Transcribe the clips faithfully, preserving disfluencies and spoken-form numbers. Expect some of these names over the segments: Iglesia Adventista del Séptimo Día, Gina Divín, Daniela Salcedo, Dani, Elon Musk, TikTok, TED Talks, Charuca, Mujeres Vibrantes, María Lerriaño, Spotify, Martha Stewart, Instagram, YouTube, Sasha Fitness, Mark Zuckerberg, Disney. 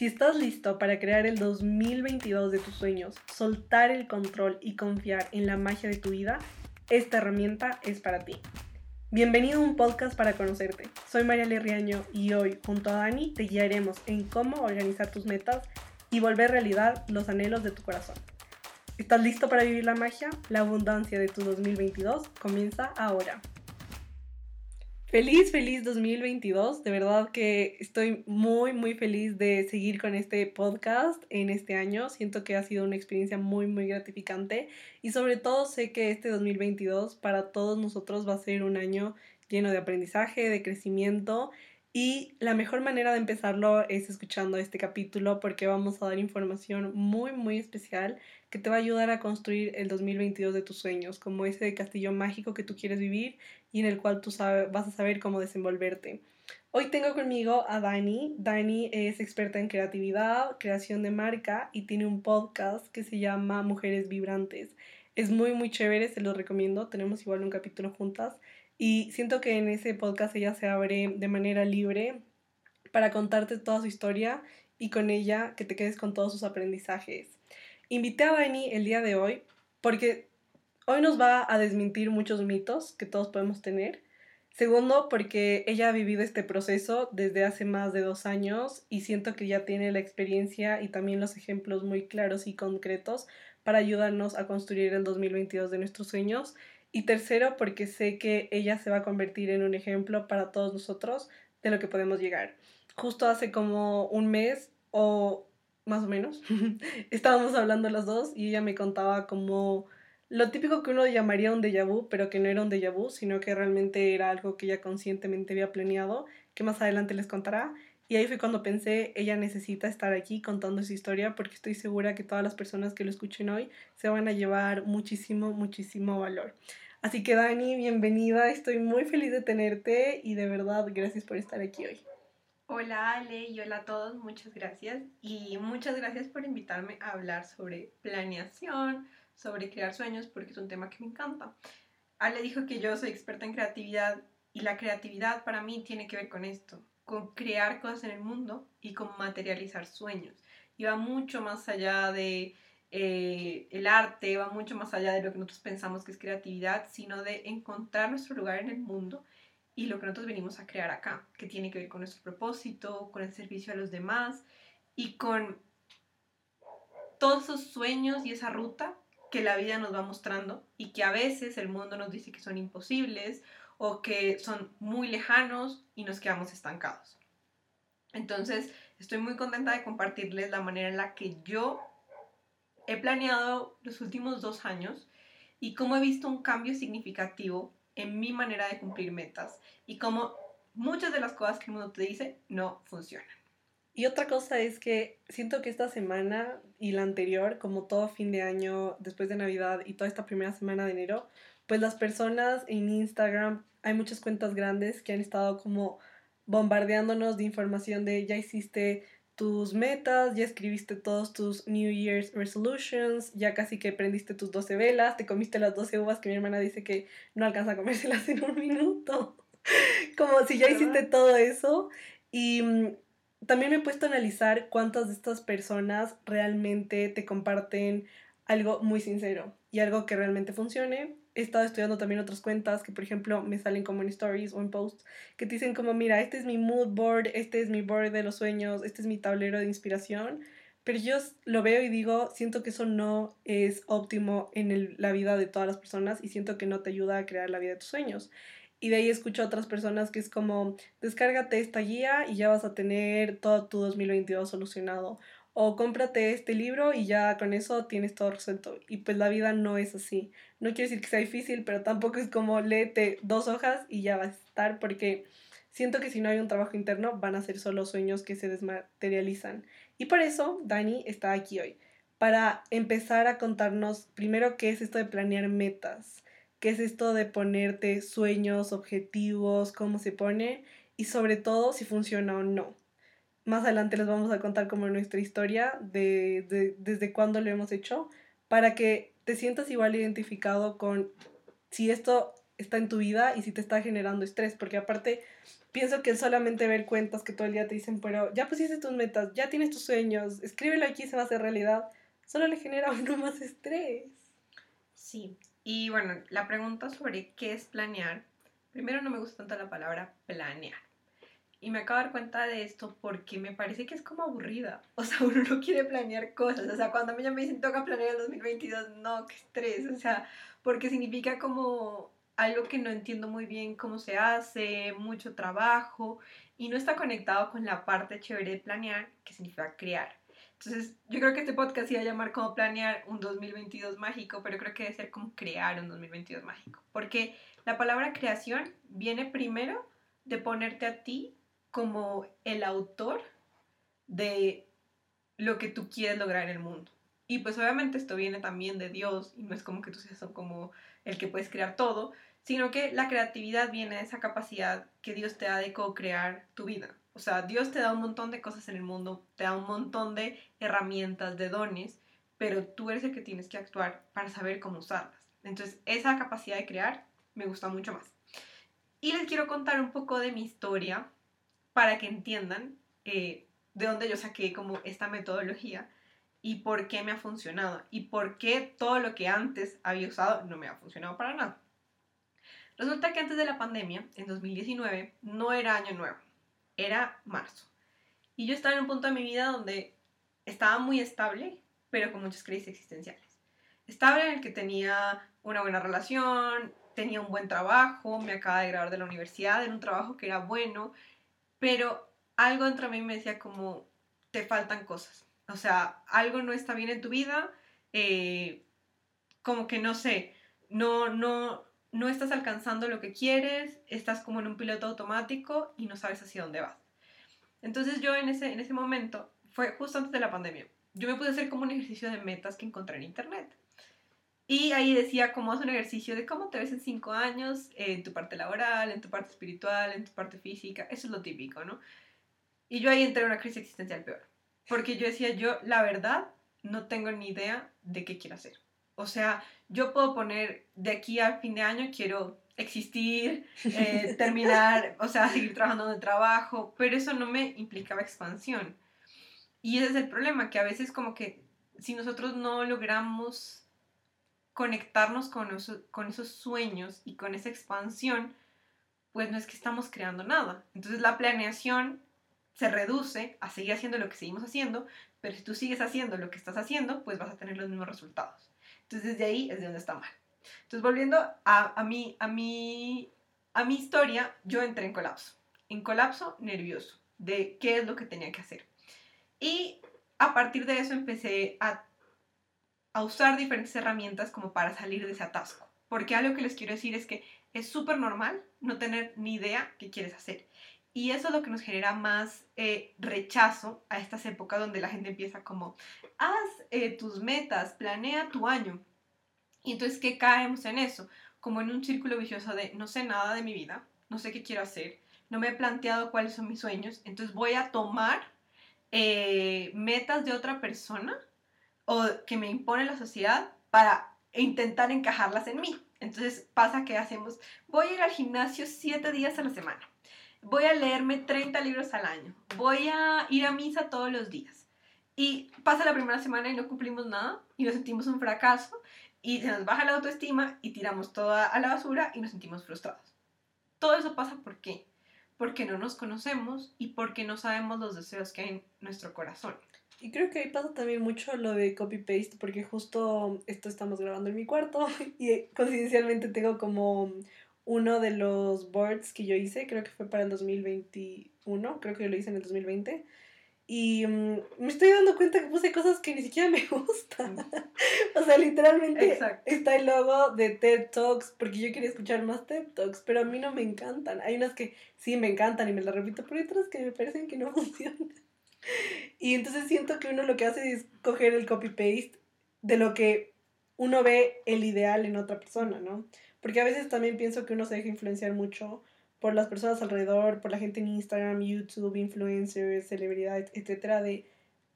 Si estás listo para crear el dos mil veintidós de tus sueños, soltar el control y confiar en la magia de tu vida, esta herramienta es para ti. Bienvenido a un podcast para conocerte. Soy María Lerriaño y hoy, junto a Dani, te guiaremos en cómo organizar tus metas y volver realidad los anhelos de tu corazón. ¿Estás listo para vivir la magia? La abundancia de tu dos mil veintidós comienza ahora. Feliz, feliz dos mil veintidós, de verdad que estoy muy muy feliz de seguir con este podcast en este año. Siento que ha sido una experiencia muy muy gratificante y sobre todo sé que este dos mil veintidós para todos nosotros va a ser un año lleno de aprendizaje, de crecimiento, y la mejor manera de empezarlo es escuchando este capítulo, porque vamos a dar información muy muy especial que te va a ayudar a construir el dos mil veintidós de tus sueños, como ese castillo mágico que tú quieres vivir y en el cual tú sabes, vas a saber cómo desenvolverte. Hoy tengo conmigo a Dani. Dani es experta en creatividad, creación de marca y tiene un podcast que se llama Mujeres Vibrantes. Es muy muy chévere, se los recomiendo. Tenemos igual un capítulo juntas y siento que en ese podcast ella se abre de manera libre para contarte toda su historia y con ella que te quedes con todos sus aprendizajes. Invité a Dani el día de hoy porque hoy nos va a desmentir muchos mitos que todos podemos tener. Segundo, porque ella ha vivido este proceso desde hace más de dos años y siento que ya tiene la experiencia y también los ejemplos muy claros y concretos para ayudarnos a construir el dos mil veintidós de nuestros sueños. Y tercero, porque sé que ella se va a convertir en un ejemplo para todos nosotros de lo que podemos llegar. Justo hace como un mes o más o menos estábamos hablando las dos y ella me contaba cómo lo típico que uno llamaría un déjà vu, pero que no era un déjà vu, sino que realmente era algo que ella conscientemente había planeado, que más adelante les contará. Y ahí fue cuando pensé, ella necesita estar aquí contando su historia, porque estoy segura que todas las personas que lo escuchen hoy se van a llevar muchísimo, muchísimo valor. Así que Dani, bienvenida, estoy muy feliz de tenerte y de verdad, gracias por estar aquí hoy. Hola Ale y hola a todos, muchas gracias. Y muchas gracias por invitarme a hablar sobre planeación, sobre crear sueños, porque es un tema que me encanta. Ale dijo que yo soy experta en creatividad y la creatividad para mí tiene que ver con esto, con crear cosas en el mundo y con materializar sueños. Y va mucho más allá de eh, el arte, va mucho más allá de lo que nosotros pensamos que es creatividad, sino de encontrar nuestro lugar en el mundo y lo que nosotros venimos a crear acá, que tiene que ver con nuestro propósito, con el servicio a los demás y con todos esos sueños y esa ruta que la vida nos va mostrando y que a veces el mundo nos dice que son imposibles o que son muy lejanos y nos quedamos estancados. Entonces, estoy muy contenta de compartirles la manera en la que yo he planeado los últimos dos años y cómo he visto un cambio significativo en mi manera de cumplir metas y cómo muchas de las cosas que el mundo te dice no funcionan. Y otra cosa es que siento que esta semana y la anterior, como todo fin de año, después de Navidad y toda esta primera semana de enero, pues las personas en Instagram, hay muchas cuentas grandes que han estado como bombardeándonos de información de ya hiciste tus metas, ya escribiste todos tus New Year's Resolutions, ya casi que prendiste tus doce velas, te comiste las doce uvas que mi hermana dice que no alcanza a comérselas en un minuto. Como si ya hiciste todo eso y... También me he puesto a analizar cuántas de estas personas realmente te comparten algo muy sincero y algo que realmente funcione. He estado estudiando también otras cuentas que, por ejemplo, me salen como en stories o en posts que te dicen como, mira, este es mi mood board, este es mi board de los sueños, este es mi tablero de inspiración. Pero yo lo veo y digo, siento que eso no es óptimo en el, la vida de todas las personas y siento que no te ayuda a crear la vida de tus sueños. Y de ahí escucho a otras personas que es como, descárgate esta guía y ya vas a tener todo tu dos mil veintidós solucionado. O cómprate este libro y ya con eso tienes todo resuelto. Y pues la vida no es así. No quiero decir que sea difícil, pero tampoco es como léete dos hojas y ya vas a estar. Porque siento que si no hay un trabajo interno, van a ser solo sueños que se desmaterializan. Y por eso Dani está aquí hoy. Para empezar a contarnos primero qué es esto de planear metas. ¿Qué es esto de ponerte sueños, objetivos, cómo se pone? Y sobre todo, si funciona o no. Más adelante les vamos a contar como nuestra historia, de, de, desde cuándo lo hemos hecho, para que te sientas igual identificado con si esto está en tu vida y si te está generando estrés, porque aparte pienso que solamente ver cuentas que todo el día te dicen, pero ya pusiste tus metas, ya tienes tus sueños, escríbelo aquí, se va a hacer realidad, solo le genera a uno más estrés. Sí, y bueno, la pregunta sobre qué es planear, primero no me gusta tanto la palabra planear, y me acabo de dar cuenta de esto porque me parece que es como aburrida, o sea, uno no quiere planear cosas, o sea, cuando a mí ya me dicen toca planear el dos mil veintidós, no, qué estrés, o sea, porque significa como algo que no entiendo muy bien cómo se hace, mucho trabajo, y no está conectado con la parte chévere de planear, que significa crear. Entonces, yo creo que este podcast iba a llamar como planear un dos mil veintidós mágico, pero creo que debe ser como crear un dos mil veintidós mágico, porque la palabra creación viene primero de ponerte a ti como el autor de lo que tú quieres lograr en el mundo. Y pues obviamente esto viene también de Dios, y no es como que tú seas como el que puedes crear todo, sino que la creatividad viene de esa capacidad que Dios te da de co-crear tu vida. O sea, Dios te da un montón de cosas en el mundo, te da un montón de herramientas, de dones, pero tú eres el que tienes que actuar para saber cómo usarlas. Entonces, esa capacidad de crear me gusta mucho más. Y les quiero contar un poco de mi historia para que entiendan eh, de dónde yo saqué como esta metodología y por qué me ha funcionado y por qué todo lo que antes había usado no me ha funcionado para nada. Resulta que antes de la pandemia, en dos mil diecinueve, no era año nuevo, era marzo. Y yo estaba en un punto de mi vida donde estaba muy estable, pero con muchas crisis existenciales. Estable en el que tenía una buena relación, tenía un buen trabajo, me acababa de graduar de la universidad, era un trabajo que era bueno, pero algo entre mí me decía como, te faltan cosas. O sea, algo no está bien en tu vida, eh, como que no sé, no, no... no estás alcanzando lo que quieres, estás como en un piloto automático y no sabes hacia dónde vas. Entonces yo en ese, en ese momento, fue justo antes de la pandemia, yo me puse a hacer como un ejercicio de metas que encontré en internet. Y ahí decía como haz un ejercicio de cómo te ves en cinco años, en tu parte laboral, en tu parte espiritual, en tu parte física, eso es lo típico, ¿no? Y yo ahí entré en una crisis existencial peor. Porque yo decía, yo la verdad no tengo ni idea de qué quiero hacer. O sea, yo puedo poner de aquí al fin de año, quiero existir, eh, terminar, o sea, seguir trabajando en el trabajo, pero eso no me implicaba expansión. Y ese es el problema, que a veces como que si nosotros no logramos conectarnos con, eso, con esos sueños y con esa expansión, pues no es que estamos creando nada. Entonces la planeación se reduce a seguir haciendo lo que seguimos haciendo, pero si tú sigues haciendo lo que estás haciendo, pues vas a tener los mismos resultados. Entonces, desde ahí es de donde está mal. Entonces, volviendo a, a, mi, a, mi, a mi historia, yo entré en colapso. En colapso nervioso de qué es lo que tenía que hacer. Y a partir de eso empecé a, a usar diferentes herramientas como para salir de ese atasco. Porque algo que les quiero decir es que es súper normal no tener ni idea qué quieres hacer. Y eso es lo que nos genera más eh, rechazo a estas épocas donde la gente empieza como, haz eh, tus metas, planea tu año. Y entonces, ¿qué caemos en eso? Como en un círculo vicioso de, no sé nada de mi vida, no sé qué quiero hacer, no me he planteado cuáles son mis sueños, entonces voy a tomar eh, metas de otra persona o que me impone la sociedad para intentar encajarlas en mí. Entonces pasa que hacemos, voy a ir al gimnasio siete días a la semana. Voy a leerme treinta libros al año, voy a ir a misa todos los días. Y pasa la primera semana y no cumplimos nada, y nos sentimos un fracaso, y se nos baja la autoestima, y tiramos todo a la basura, y nos sentimos frustrados. Todo eso pasa, ¿por qué? Porque no nos conocemos, y porque no sabemos los deseos que hay en nuestro corazón. Y creo que ahí pasa también mucho lo de copy-paste, porque justo esto estamos grabando en mi cuarto, y coincidencialmente tengo como uno de los boards que yo hice, creo que fue para el dos mil veintiuno, creo que yo lo hice en el dos mil veinte, y um, me estoy dando cuenta que puse cosas que ni siquiera me gustan. O sea, literalmente Exacto. Está el logo de TED Talks, porque yo quería escuchar más TED Talks, pero a mí no me encantan. Hay unas que sí me encantan y me las repito, pero hay otras que me parecen que no funcionan. Y entonces siento que uno lo que hace es coger el copy-paste de lo que uno ve el ideal en otra persona, ¿no? Porque a veces también pienso que uno se deja influenciar mucho por las personas alrededor, por la gente en Instagram, YouTube, influencers, celebridades, etcétera, de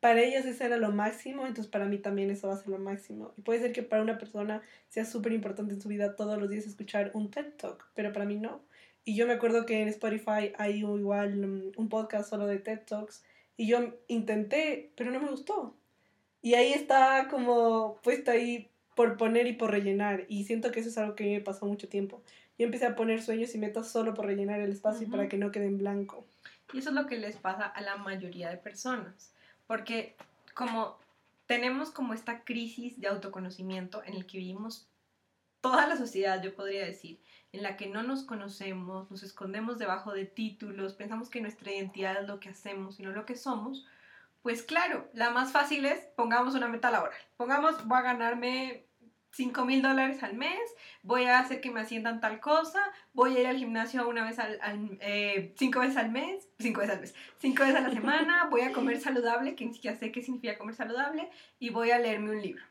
para ellas eso era lo máximo, entonces para mí también eso va a ser lo máximo. Y puede ser que para una persona sea súper importante en su vida todos los días escuchar un TED Talk, pero para mí no. Y yo me acuerdo que en Spotify hay igual un podcast solo de TED Talks, y yo intenté, pero no me gustó. Y ahí está como puesta ahí por poner y por rellenar, y siento que eso es algo que me pasó mucho tiempo. Yo empecé a poner sueños y metas solo por rellenar el espacio, uh-huh, y para que no quede en blanco. Y eso es lo que les pasa a la mayoría de personas, porque como tenemos como esta crisis de autoconocimiento en el que vivimos toda la sociedad, yo podría decir, en la que no nos conocemos, nos escondemos debajo de títulos, pensamos que nuestra identidad es lo que hacemos y no lo que somos, pues claro, la más fácil es pongamos una meta laboral, pongamos voy a ganarme cinco mil dólares al mes, voy a hacer que me asciendan tal cosa, voy a ir al gimnasio una vez al, al eh, cinco veces al mes, cinco veces al mes, cinco veces a la semana, voy a comer saludable, que ni siquiera sé qué significa comer saludable, y voy a leerme un libro.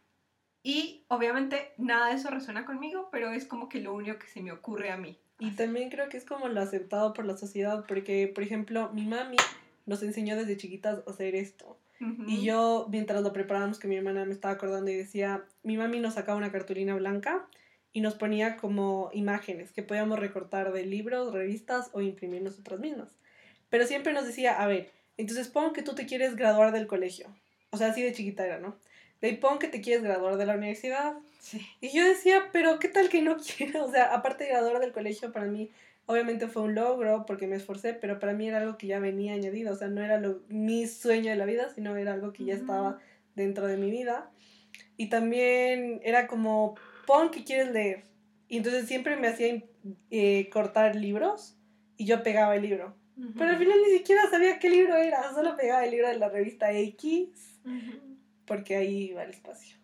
Y obviamente nada de eso resuena conmigo, pero es como que lo único que se me ocurre a mí. Y así. También creo que es como lo aceptado por la sociedad, porque, por ejemplo, mi mami nos enseñó desde chiquitas a hacer esto. Uh-huh. Y yo, mientras lo preparábamos con mi hermana, me estaba acordando y decía, mi mami nos sacaba una cartulina blanca y nos ponía como imágenes que podíamos recortar de libros, revistas o imprimir nosotras mismas. Pero siempre nos decía, a ver, entonces pon que tú te quieres graduar del colegio. O sea, así de chiquita era, ¿no? De ahí pon que te quieres graduar de la universidad. Sí. Y yo decía, pero ¿qué tal que no quiero? O sea, aparte de graduar del colegio, para mí obviamente fue un logro porque me esforcé, pero para mí era algo que ya venía añadido, o sea, no era lo, mi sueño de la vida, sino era algo que ya estaba dentro de mi vida. Y también era como, pon que quieres leer. Y entonces siempre me hacía eh, cortar libros y yo pegaba el libro. Uh-huh. Pero al final ni siquiera sabía qué libro era, solo pegaba el libro de la revista X, uh-huh, porque ahí va el espacio.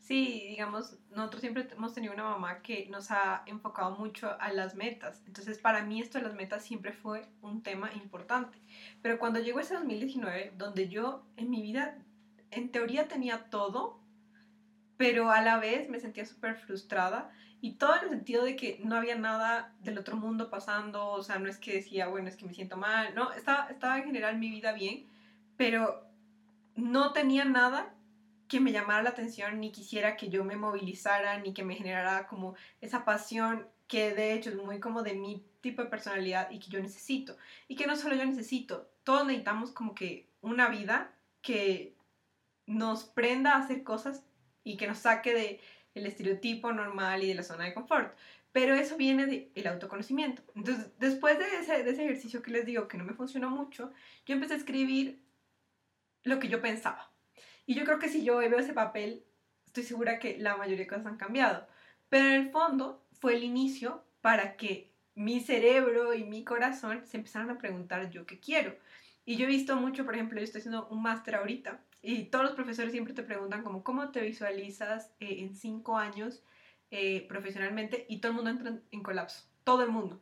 Sí, digamos, nosotros siempre hemos tenido una mamá que nos ha enfocado mucho a las metas. Entonces, para mí esto de las metas siempre fue un tema importante. Pero cuando llegó ese dos mil diecinueve, donde yo en mi vida, en teoría tenía todo, pero a la vez me sentía súper frustrada. Y todo en el sentido de que no había nada del otro mundo pasando. O sea, no es que decía, bueno, es que me siento mal. No, estaba, estaba en general mi vida bien, pero no tenía nada que me llamara la atención, ni quisiera que yo me movilizara, ni que me generara como esa pasión que de hecho es muy como de mi tipo de personalidad y que yo necesito. Y que no solo yo necesito, todos necesitamos como que una vida que nos prenda a hacer cosas y que nos saque de el estereotipo normal y de la zona de confort. Pero eso viene del autoconocimiento. Entonces, después de ese, de ese ejercicio que les digo que no me funcionó mucho, yo empecé a escribir lo que yo pensaba. Y yo creo que si yo veo ese papel, estoy segura que la mayoría de cosas han cambiado. Pero en el fondo fue el inicio para que mi cerebro y mi corazón se empezaran a preguntar yo qué quiero. Y yo he visto mucho, por ejemplo, yo estoy haciendo un máster ahorita y todos los profesores siempre te preguntan como cómo te visualizas eh, en cinco años eh, profesionalmente, y todo el mundo entra en colapso, todo el mundo.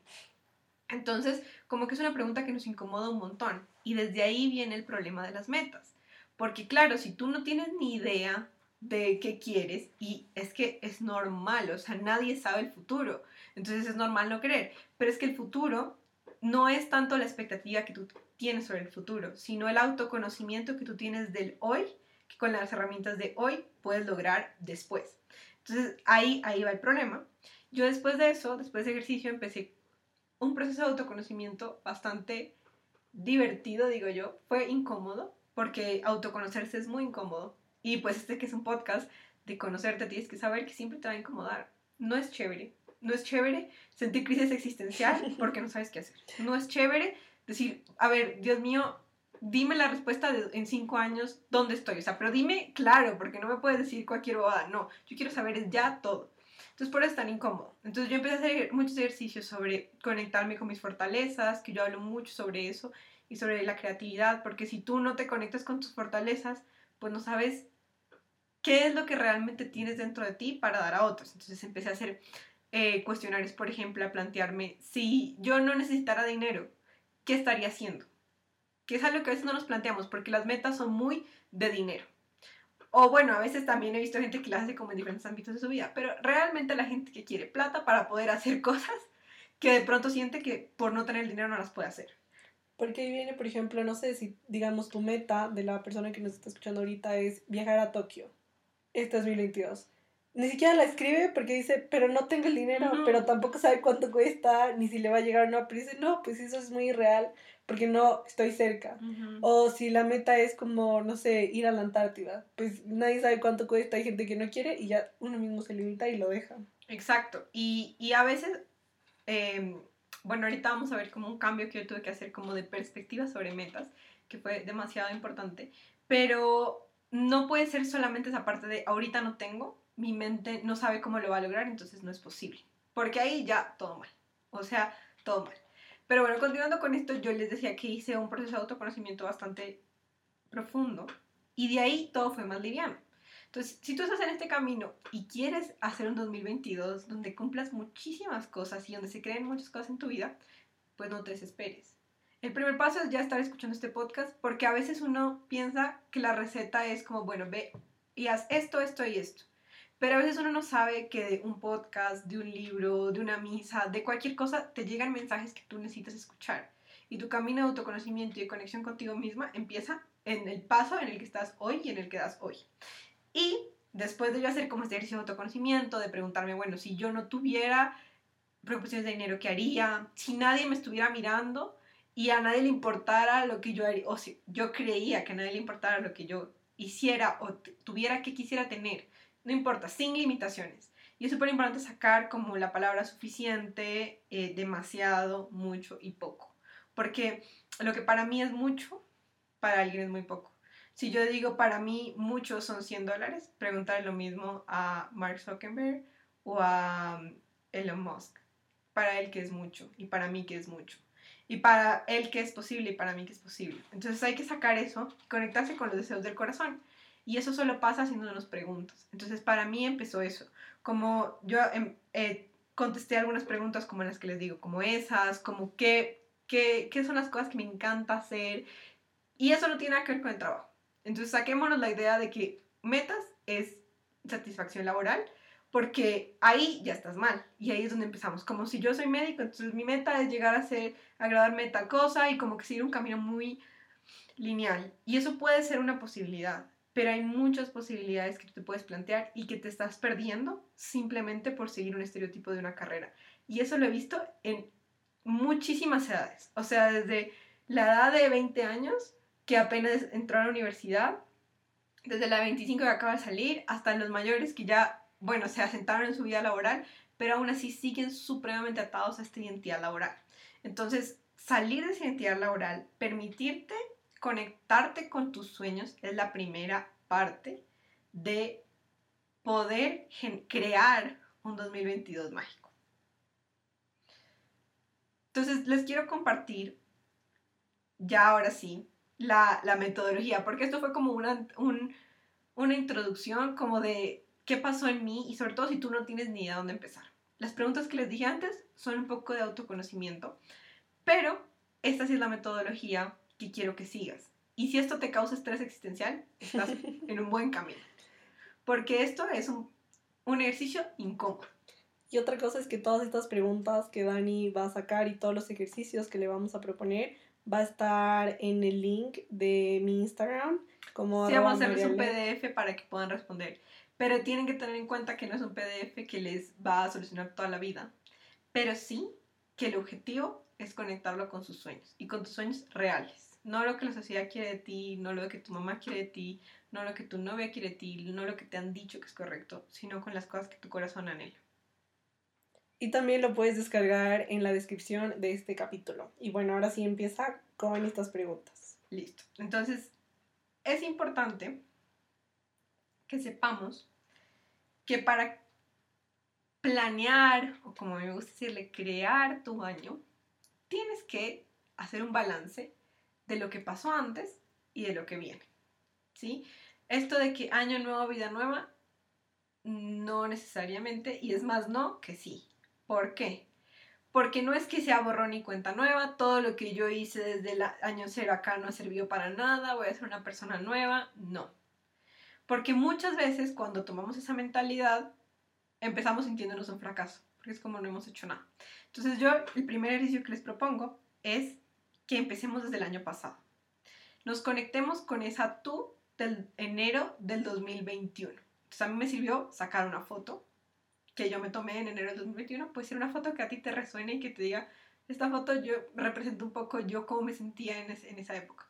Entonces, como que es una pregunta que nos incomoda un montón y desde ahí viene el problema de las metas. Porque claro, si tú no tienes ni idea de qué quieres, y es que es normal, o sea, nadie sabe el futuro, entonces es normal no querer, pero es que el futuro no es tanto la expectativa que tú tienes sobre el futuro, sino el autoconocimiento que tú tienes del hoy, que con las herramientas de hoy puedes lograr después. Entonces ahí, ahí va el problema. Yo después de eso, después de ejercicio, empecé un proceso de autoconocimiento bastante divertido, digo yo, fue incómodo, porque autoconocerse es muy incómodo. Y pues este que es un podcast de conocerte, tienes que saber que siempre te va a incomodar. No es chévere. No es chévere sentir crisis existencial porque no sabes qué hacer. No es chévere decir, a ver, Dios mío, dime la respuesta de, en cinco años dónde estoy. O sea, pero dime claro, porque no me puedes decir cualquier bobada. No, yo quiero saber ya todo. Entonces, por eso es tan incómodo. Entonces, yo empecé a hacer muchos ejercicios sobre conectarme con mis fortalezas, que yo hablo mucho sobre eso, y sobre la creatividad, porque si tú no te conectas con tus fortalezas, pues no sabes qué es lo que realmente tienes dentro de ti para dar a otros. Entonces empecé a hacer eh, cuestionarios, por ejemplo, a plantearme, si yo no necesitara dinero, ¿qué estaría haciendo? Que es algo que a veces no nos planteamos, porque las metas son muy de dinero. O bueno, a veces también he visto gente que las hace como en diferentes ámbitos de su vida, pero realmente la gente que quiere plata para poder hacer cosas que de pronto siente que por no tener el dinero no las puede hacer. Porque ahí viene, por ejemplo, no sé si, digamos, tu meta de la persona que nos está escuchando ahorita es viajar a Tokio este dos mil veintidós. Ni siquiera la escribe porque dice, pero no tengo el dinero, uh-huh. pero tampoco sabe cuánto cuesta, ni si le va a llegar o no. Pero dice, no, pues eso es muy irreal porque no estoy cerca. Uh-huh. O si la meta es como, no sé, ir a la Antártida. Pues nadie sabe cuánto cuesta, hay gente que no quiere y ya uno mismo se limita y lo deja. Exacto. Y, y a veces... Eh... Bueno, ahorita vamos a ver como un cambio que yo tuve que hacer como de perspectiva sobre metas, que fue demasiado importante, pero no puede ser solamente esa parte de ahorita no tengo, mi mente no sabe cómo lo va a lograr, entonces no es posible, porque ahí ya todo mal, o sea, todo mal. Pero bueno, continuando con esto, yo les decía que hice un proceso de autoconocimiento bastante profundo y de ahí todo fue más liviano. Entonces, si tú estás en este camino y quieres hacer un dos mil veintidós donde cumplas muchísimas cosas y donde se creen muchas cosas en tu vida, pues no te desesperes. El primer paso es ya estar escuchando este podcast, porque a veces uno piensa que la receta es como, bueno, ve y haz esto, esto y esto. Pero a veces uno no sabe que de un podcast, de un libro, de una misa, de cualquier cosa, te llegan mensajes que tú necesitas escuchar. Y tu camino de autoconocimiento y de conexión contigo misma empieza en el paso en el que estás hoy y en el que das hoy. Y después de yo hacer como este ejercicio de autoconocimiento, de preguntarme, bueno, si yo no tuviera preocupaciones de dinero, ¿qué haría? Si nadie me estuviera mirando y a nadie le importara lo que yo haría, o si yo creía que a nadie le importara lo que yo hiciera o t- tuviera que quisiera tener, no importa, sin limitaciones. Y es súper importante sacar como la palabra suficiente, eh, demasiado, mucho y poco. Porque lo que para mí es mucho, para alguien es muy poco. Si yo digo, para mí, muchos son cien dólares, preguntarle lo mismo a Mark Zuckerberg o a Elon Musk. Para él que es mucho y para mí que es mucho. Y para él que es posible y para mí que es posible. Entonces hay que sacar eso y conectarse con los deseos del corazón. Y eso solo pasa haciéndonos preguntas. Entonces para mí empezó eso. Como yo eh, contesté algunas preguntas como las que les digo, como esas, como qué, qué, qué son las cosas que me encanta hacer. Y eso no tiene nada que ver con el trabajo. Entonces saquémonos la idea de que metas es satisfacción laboral, porque ahí ya estás mal y ahí es donde empezamos. Como si yo soy médico, entonces mi meta es llegar a ser, agradarme tal cosa y como que seguir un camino muy lineal. Y eso puede ser una posibilidad, pero hay muchas posibilidades que tú te puedes plantear y que te estás perdiendo simplemente por seguir un estereotipo de una carrera. Y eso lo he visto en muchísimas edades, o sea, desde la edad de veinte años... que apenas entró a la universidad, desde la veinticinco que acaba de salir, hasta los mayores que ya, bueno, se asentaron en su vida laboral, pero aún así siguen supremamente atados a esta identidad laboral. Entonces, salir de esa identidad laboral, permitirte conectarte con tus sueños, es la primera parte de poder gen- crear un dos mil veintidós mágico. Entonces, les quiero compartir, ya ahora sí, La, la metodología, porque esto fue como una, un, una introducción como de qué pasó en mí y sobre todo si tú no tienes ni idea dónde empezar. Las preguntas que les dije antes son un poco de autoconocimiento, pero esta sí es la metodología que quiero que sigas. Y si esto te causa estrés existencial, estás en un buen camino, porque esto es un, un ejercicio incómodo. Y otra cosa es que todas estas preguntas que Dani va a sacar y todos los ejercicios que le vamos a proponer va a estar en el link de mi Instagram. Como sí, vamos a hacerles un P D F para que puedan responder. Pero tienen que tener en cuenta que no es un P D F que les va a solucionar toda la vida. Pero sí que el objetivo es conectarlo con sus sueños. Y con tus sueños reales. No lo que la sociedad quiere de ti, no lo que tu mamá quiere de ti, no lo que tu novia quiere de ti, no lo que te han dicho que es correcto, sino con las cosas que tu corazón anhela. Y también lo puedes descargar en la descripción de este capítulo. Y bueno, ahora sí empieza con estas preguntas. Listo. Entonces, es importante que sepamos que para planear, o como me gusta decirle, crear tu año, tienes que hacer un balance de lo que pasó antes y de lo que viene, ¿sí? Esto de que año nuevo, vida nueva, no necesariamente, y es más no que sí. ¿Por qué? Porque no es que sea borrón y cuenta nueva, todo lo que yo hice desde el año cero acá no ha servido para nada, voy a ser una persona nueva, no. Porque muchas veces cuando tomamos esa mentalidad, empezamos sintiéndonos un fracaso, porque es como no hemos hecho nada. Entonces yo, el primer ejercicio que les propongo es que empecemos desde el año pasado. Nos conectemos con esa tú del enero del dos mil veintiuno. Entonces a mí me sirvió sacar una foto que yo me tomé en enero del dos mil veintiuno. Puede ser una foto que a ti te resuene y que te diga, esta foto yo represento un poco yo cómo me sentía en, es, en esa época.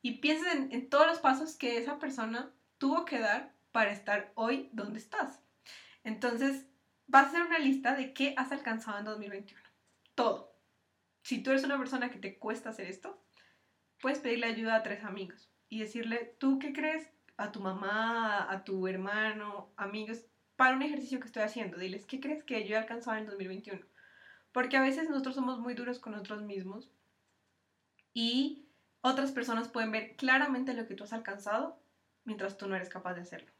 Y pienses en, en todos los pasos que esa persona tuvo que dar para estar hoy donde estás. Entonces vas a hacer una lista de qué has alcanzado en dos mil veintiuno. Todo. Si tú eres una persona que te cuesta hacer esto, puedes pedirle ayuda a tres amigos y decirle, ¿tú qué crees? A tu mamá, a tu hermano, amigos, para un ejercicio que estoy haciendo. Diles, ¿qué crees que yo he alcanzado en dos mil veintiuno? Porque a veces nosotros somos muy duros con nosotros mismos y otras personas pueden ver claramente lo que tú has alcanzado mientras tú no eres capaz de hacerlo.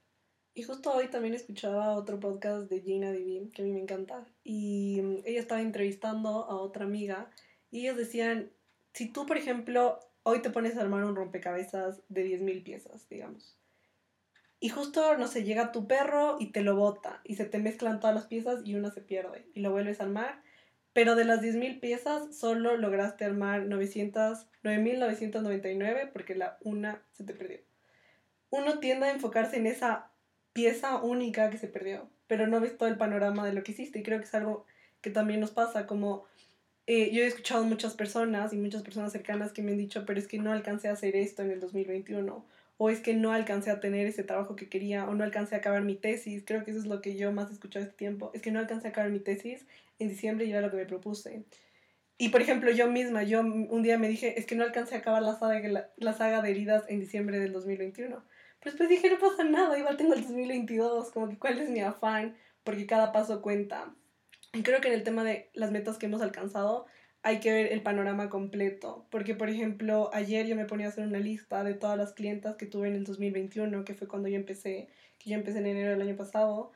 Y justo hoy también escuchaba otro podcast de Gina Divín, que a mí me encanta, y ella estaba entrevistando a otra amiga y ellos decían, si tú, por ejemplo, hoy te pones a armar un rompecabezas de diez mil piezas, digamos, y justo, no sé, llega tu perro y te lo bota, y se te mezclan todas las piezas y una se pierde, y lo vuelves a armar, pero de las diez mil piezas solo lograste armar nueve mil novecientos noventa y nueve porque la una se te perdió. Uno tiende a enfocarse en esa pieza única que se perdió, pero no ves todo el panorama de lo que hiciste, y creo que es algo que también nos pasa, como eh, yo he escuchado muchas personas, y muchas personas cercanas que me han dicho, pero es que no alcancé a hacer esto en el dos mil veintiuno, o es que no alcancé a tener ese trabajo que quería, o no alcancé a acabar mi tesis, creo que eso es lo que yo más he escuchado este tiempo, es que no alcancé a acabar mi tesis en diciembre y era lo que me propuse. Y por ejemplo yo misma, yo un día me dije, es que no alcancé a acabar la saga, la, la saga de heridas en diciembre del dos mil veintiuno. Pero después dije, no pasa nada, igual tengo el dos mil veintidós, como que cuál es mi afán, porque cada paso cuenta. Y creo que en el tema de las metas que hemos alcanzado, hay que ver el panorama completo. Porque por ejemplo, ayer yo me ponía a hacer una lista de todas las clientas que tuve en el dos mil veintiuno, que fue cuando yo empecé, que yo empecé en enero del año pasado,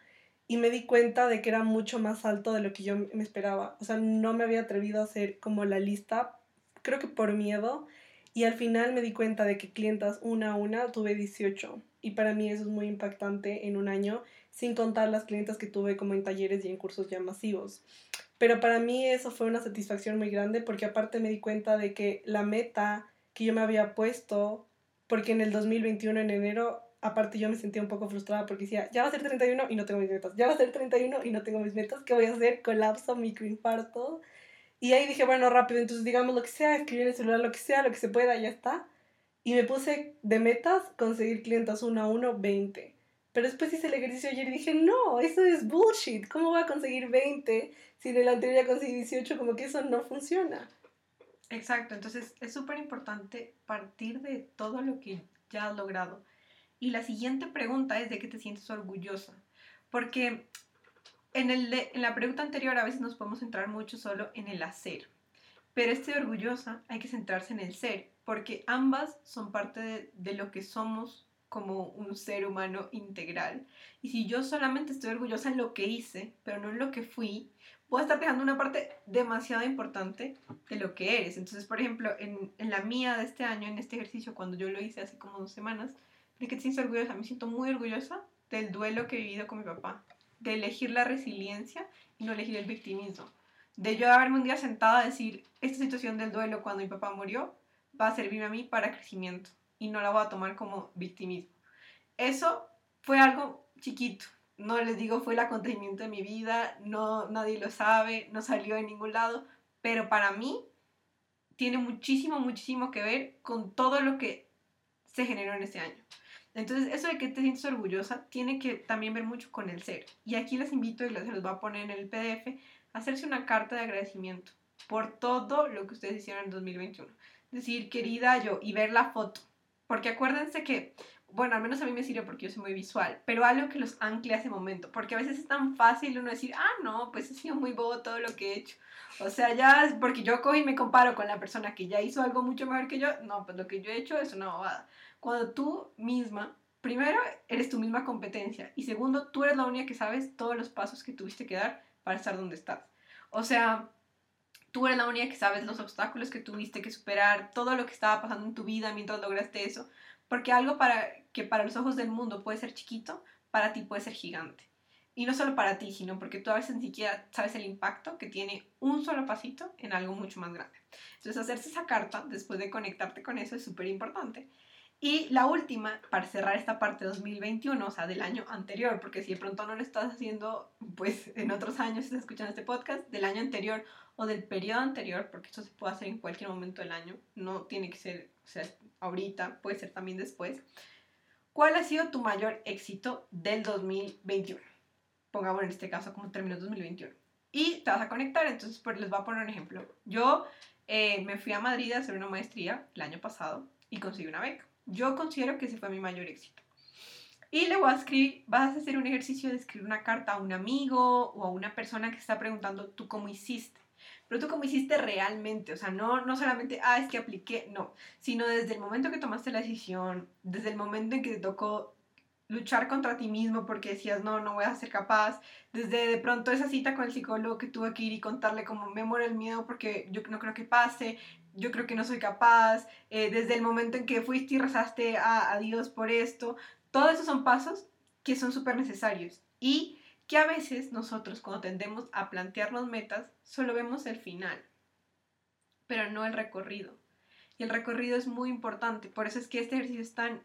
y me di cuenta de que era mucho más alto de lo que yo me esperaba. O sea, no me había atrevido a hacer como la lista, creo que por miedo. Y al final me di cuenta de que clientas una a una tuve dieciocho. Y para mí eso es muy impactante en un año, sin contar las clientas que tuve como en talleres y en cursos ya masivos. Pero para mí eso fue una satisfacción muy grande porque aparte me di cuenta de que la meta que yo me había puesto, porque en el dos mil veintiuno, en enero, aparte yo me sentía un poco frustrada porque decía, ya va a ser treinta y uno y no tengo mis metas, ya va a ser treinta y uno y no tengo mis metas, ¿qué voy a hacer? Colapso, microinfarto. Y ahí dije, bueno, rápido, entonces digamos lo que sea, escribir en el celular lo que sea, lo que se pueda, ya está. Y me puse de metas conseguir clientas uno a uno, veinte. Pero después hice el ejercicio ayer y dije, no, eso es bullshit, ¿cómo voy a conseguir veinte si en el anterior ya conseguí dieciocho? Como que eso no funciona. Exacto, entonces es súper importante partir de todo lo que ya has logrado. Y la siguiente pregunta es de qué te sientes orgullosa. Porque en, el de, en la pregunta anterior a veces nos podemos centrar mucho solo en el hacer. Pero este de orgullosa hay que centrarse en el ser. Porque ambas son parte de, de lo que somos como un ser humano integral. Y si yo solamente estoy orgullosa en lo que hice, pero no en lo que fui, voy a estar dejando una parte demasiado importante de lo que eres. Entonces, por ejemplo, en, en la mía de este año, en este ejercicio, cuando yo lo hice hace como dos semanas, ¿de qué te sientes orgullosa? Me siento muy orgullosa del duelo que he vivido con mi papá, de elegir la resiliencia y no elegir el victimismo, de yo haberme un día sentada a decir, esta situación del duelo cuando mi papá murió va a servirme a mí para crecimiento y no la voy a tomar como victimismo. Eso fue algo chiquito, no les digo fue el acontecimiento de mi vida, no, nadie lo sabe, no salió de ningún lado, pero para mí tiene muchísimo, muchísimo que ver con todo lo que se generó en este año. Entonces, eso de que te sientes orgullosa tiene que también ver mucho con el ser. Y aquí les invito, y se los voy a poner en el P D F, a hacerse una carta de agradecimiento por todo lo que ustedes hicieron en dos mil veintiuno. Decir, querida yo, y ver la foto. Porque acuérdense que, bueno, al menos a mí me sirve porque yo soy muy visual, pero algo que los ancle a ese momento. Porque a veces es tan fácil uno decir, ah, no, pues ha sido muy bobo todo lo que he hecho. O sea, ya, es porque yo cojo y me comparo con la persona que ya hizo algo mucho mejor que yo. No, pues lo que yo he hecho es una bobada. Cuando tú misma, primero, eres tu misma competencia y segundo, tú eres la única que sabes todos los pasos que tuviste que dar para estar donde estás. O sea, tú eres la única que sabes los obstáculos que tuviste que superar, todo lo que estaba pasando en tu vida mientras lograste eso, porque algo para, que para los ojos del mundo puede ser chiquito, para ti puede ser gigante. Y no solo para ti, sino porque tú a veces ni siquiera sabes el impacto que tiene un solo pasito en algo mucho más grande. Entonces, hacerse esa carta después de conectarte con eso es súper importante. Y la última, para cerrar esta parte dos mil veintiuno, o sea, del año anterior, porque si de pronto no lo estás haciendo, pues en otros años estás escuchando este podcast, del año anterior o del periodo anterior, porque esto se puede hacer en cualquier momento del año, no tiene que ser, o sea, ahorita, puede ser también después. ¿Cuál ha sido tu mayor éxito del dos mil veintiuno? Pongamos en este caso como terminó dos mil veintiuno, y te vas a conectar. Entonces, pues, les voy a poner un ejemplo. Yo eh, me fui a Madrid a hacer una maestría el año pasado y conseguí una beca. Yo considero que ese fue mi mayor éxito. Y le voy a escribir, vas a hacer un ejercicio de escribir una carta a un amigo o a una persona que está preguntando tú cómo hiciste. Pero tú cómo hiciste realmente, o sea, no, no solamente, ah, es que apliqué, no, sino desde el momento que tomaste la decisión, desde el momento en que te tocó luchar contra ti mismo porque decías, no, no voy a ser capaz, desde de pronto esa cita con el psicólogo que tuve que ir y contarle como me muero el miedo porque yo no creo que pase, yo creo que no soy capaz, eh, desde el momento en que fuiste y rezaste a, a Dios por esto, todos esos son pasos que son súper necesarios y que a veces nosotros cuando tendemos a plantearnos metas solo vemos el final, pero no el recorrido. Y el recorrido es muy importante, por eso es que este ejercicio es tan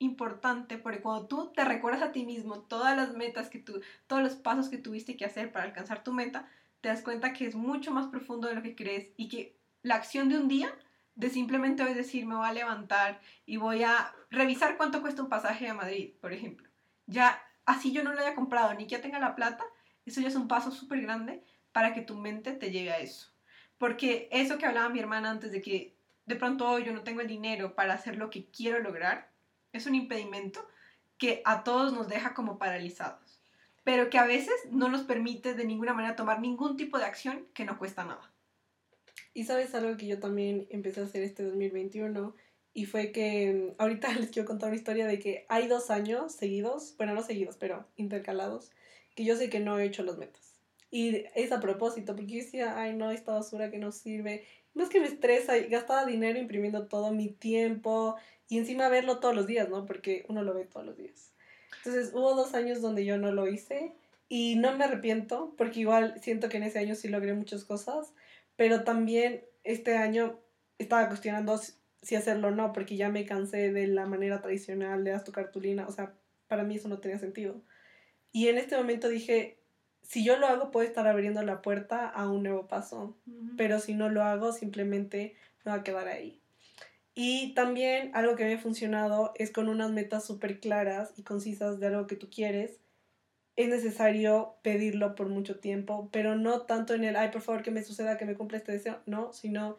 importante, porque cuando tú te recuerdas a ti mismo todas las metas que tú, todos los pasos que tuviste que hacer para alcanzar tu meta, te das cuenta que es mucho más profundo de lo que crees y que la acción de un día, de simplemente hoy decir me voy a levantar y voy a revisar cuánto cuesta un pasaje a Madrid, por ejemplo, ya así yo no lo haya comprado ni que ya tenga la plata, eso ya es un paso súper grande para que tu mente te lleve a eso, porque eso que hablaba mi hermana antes de que de pronto hoy yo no tengo el dinero para hacer lo que quiero lograr, es un impedimento que a todos nos deja como paralizados, pero que a veces no nos permite de ninguna manera tomar ningún tipo de acción que no cuesta nada. Y sabes algo que yo también empecé a hacer este dos mil veintiuno, y fue que ahorita les quiero contar una historia de que hay dos años seguidos, bueno no seguidos, pero intercalados, que yo sé que no he hecho las metas. Y es a propósito, porque yo decía, ay no, esta basura que no sirve, no es que me estresa, gastaba dinero imprimiendo todo mi tiempo, y encima verlo todos los días, ¿no? Porque uno lo ve todos los días. Entonces hubo dos años donde yo no lo hice y no me arrepiento porque igual siento que en ese año sí logré muchas cosas, pero también este año estaba cuestionando si hacerlo o no porque ya me cansé de la manera tradicional de haz tu cartulina, o sea, para mí eso no tenía sentido. Y en este momento dije, si yo lo hago puedo estar abriendo la puerta a un nuevo paso, uh-huh. Pero si no lo hago simplemente me va a quedar ahí. Y también algo que me ha funcionado es con unas metas súper claras y concisas de algo que tú quieres. Es necesario pedirlo por mucho tiempo, pero no tanto en el, ay, por favor, que me suceda, que me cumpla este deseo. No, sino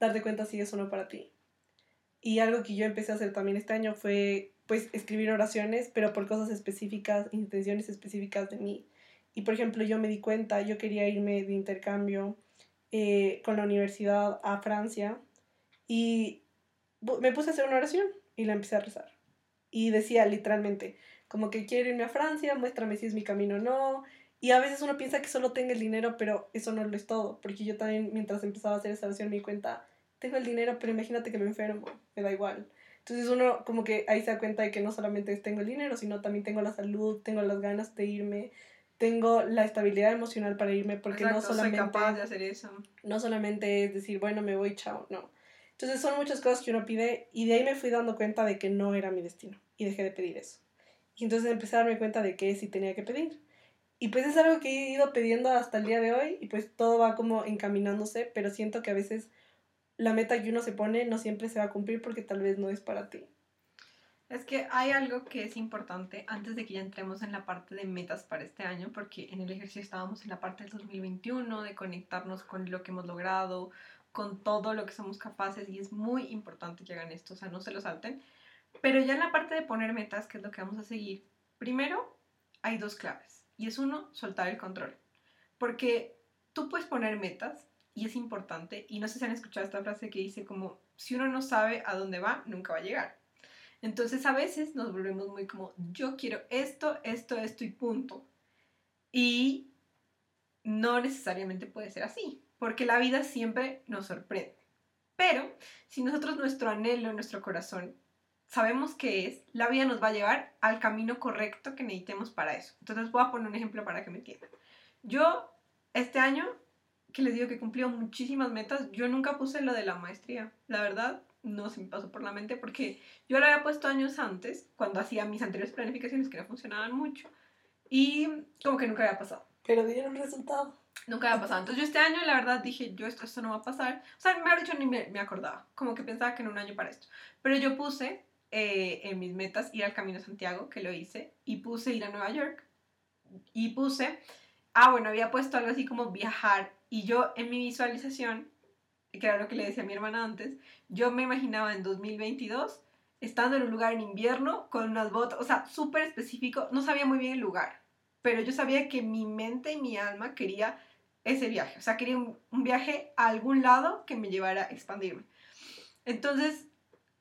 darte cuenta si es o no para ti. Y algo que yo empecé a hacer también este año fue, pues, escribir oraciones, pero por cosas específicas, intenciones específicas de mí. Y, por ejemplo, yo me di cuenta, yo quería irme de intercambio eh, con la universidad a Francia y me puse a hacer una oración y la empecé a rezar. Y decía literalmente, como que quiero irme a Francia, muéstrame si es mi camino o no. Y a veces uno piensa que solo tenga el dinero, pero eso no lo es todo. Porque yo también, mientras empezaba a hacer esa oración, me di cuenta, tengo el dinero, pero imagínate que me enfermo, me da igual. Entonces uno como que ahí se da cuenta de que no solamente tengo el dinero, sino también tengo la salud, tengo las ganas de irme, tengo la estabilidad emocional para irme, porque exacto, no solamente soy capaz de hacer eso. No solamente es decir, bueno, me voy, chao, no. Entonces son muchas cosas que uno pide y de ahí me fui dando cuenta de que no era mi destino y dejé de pedir eso. Y entonces empecé a darme cuenta de que sí tenía que pedir. Y pues es algo que he ido pidiendo hasta el día de hoy y pues todo va como encaminándose, pero siento que a veces la meta que uno se pone no siempre se va a cumplir porque tal vez no es para ti. Es que hay algo que es importante antes de que ya entremos en la parte de metas para este año, porque en el ejercicio estábamos en la parte del dos mil veintiuno, de conectarnos con lo que hemos logrado, con todo lo que somos capaces, y es muy importante que hagan esto, o sea, no se lo salten. Pero ya en la parte de poner metas, que es lo que vamos a seguir, primero hay dos claves, y es uno, soltar el control, porque tú puedes poner metas, y es importante, y no sé si han escuchado esta frase que dice como, si uno no sabe a dónde va, nunca va a llegar. Entonces a veces nos volvemos muy como, yo quiero esto, esto, esto y punto, y no necesariamente puede ser así. Porque la vida siempre nos sorprende. Pero si nosotros nuestro anhelo, nuestro corazón, sabemos qué es, la vida nos va a llevar al camino correcto que necesitemos para eso. Entonces voy a poner un ejemplo para que me entiendan. Yo, este año, que les digo que he cumplido muchísimas metas, yo nunca puse lo de la maestría. La verdad, no se me pasó por la mente porque yo lo había puesto años antes, cuando hacía mis anteriores planificaciones que no funcionaban mucho, y como que nunca había pasado. Pero dieron resultado. Nunca había pasado. Entonces yo este año, la verdad, dije, yo esto, esto no va a pasar. O sea, mejor dicho, ni me, me acordaba. Como que pensaba que en un año para esto. Pero yo puse eh, en mis metas ir al Camino Santiago, que lo hice, y puse ir a Nueva York, y puse... Ah, bueno, había puesto algo así como viajar, y yo en mi visualización, que era lo que le decía a mi hermana antes, yo me imaginaba en dos mil veintidós estando en un lugar en invierno con unas botas, o sea, súper específico, no sabía muy bien el lugar, pero yo sabía que mi mente y mi alma quería ese viaje, o sea, quería un, un viaje a algún lado que me llevara a expandirme. Entonces,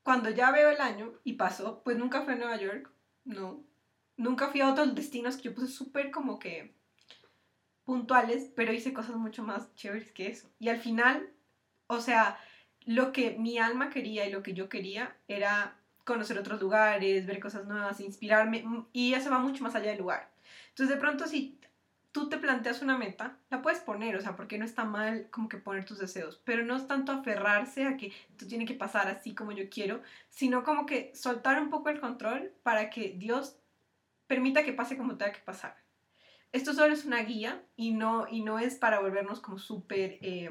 cuando ya veo el año y pasó, pues nunca fui a Nueva York, no, nunca fui a otros destinos que yo puse súper como que... puntuales, pero hice cosas mucho más chéveres que eso. Y al final, o sea, lo que mi alma quería y lo que yo quería era conocer otros lugares, ver cosas nuevas, inspirarme, y eso va mucho más allá del lugar. Entonces, de pronto, si tú te planteas una meta, la puedes poner, o sea, porque no está mal como que poner tus deseos, pero no es tanto aferrarse a que tú tienes que pasar así como yo quiero, sino como que soltar un poco el control para que Dios permita que pase como tenga que pasar. Esto solo es una guía y no, y no es para volvernos como súper, eh,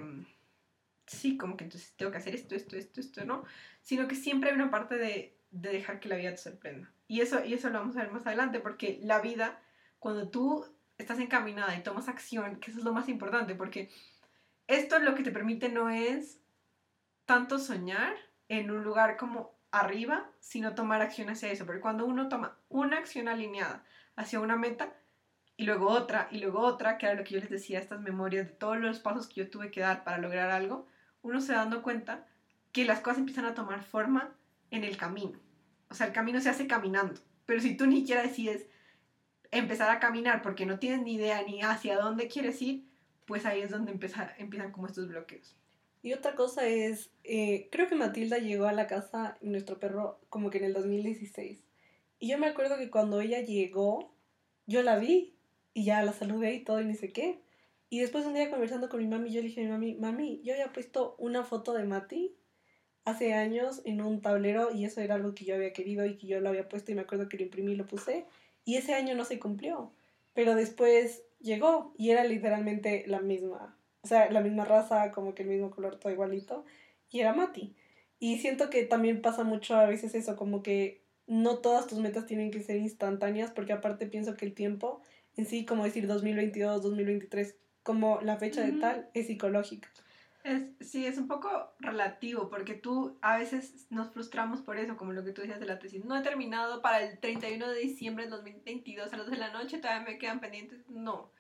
sí, como que entonces tengo que hacer esto, esto, esto, esto, ¿no? Sino que siempre hay una parte de, de dejar que la vida te sorprenda. Y eso, y eso lo vamos a ver más adelante, porque la vida, cuando tú estás encaminada y tomas acción, que eso es lo más importante, porque esto lo que te permite no es tanto soñar en un lugar como arriba, sino tomar acción hacia eso. Porque cuando uno toma una acción alineada hacia una meta, y luego otra, y luego otra, que era lo que yo les decía, estas memorias de todos los pasos que yo tuve que dar para lograr algo, uno se va dando cuenta que las cosas empiezan a tomar forma en el camino. O sea, el camino se hace caminando, pero si tú ni siquiera decides empezar a caminar porque no tienes ni idea ni hacia dónde quieres ir, pues ahí es donde empezar, empiezan como estos bloqueos. Y otra cosa es, eh, creo que Matilda llegó a la casa, nuestro perro, como que en el dos mil dieciséis. Y yo me acuerdo que cuando ella llegó, yo la vi. Y ya la saludé y todo, y ni sé qué. Y después un día conversando con mi mami, yo le dije a mi mami, mami, yo había puesto una foto de Mati hace años en un tablero, y eso era algo que yo había querido y que yo lo había puesto, y me acuerdo que lo imprimí y lo puse. Y ese año no se cumplió. Pero después llegó y era literalmente la misma. O sea, la misma raza, como que el mismo color, todo igualito. Y era Mati. Y siento que también pasa mucho a veces eso, como que no todas tus metas tienen que ser instantáneas, porque aparte pienso que el tiempo... en sí, como decir dos mil veintidós, dos mil veintitrés, como la fecha de tal, es psicológica. Es, sí, es un poco relativo, porque tú a veces nos frustramos por eso, como lo que tú decías de la tesis. No he terminado para el treinta y uno de diciembre de dos mil veintidós a las dos de la noche, todavía me quedan pendientes. No.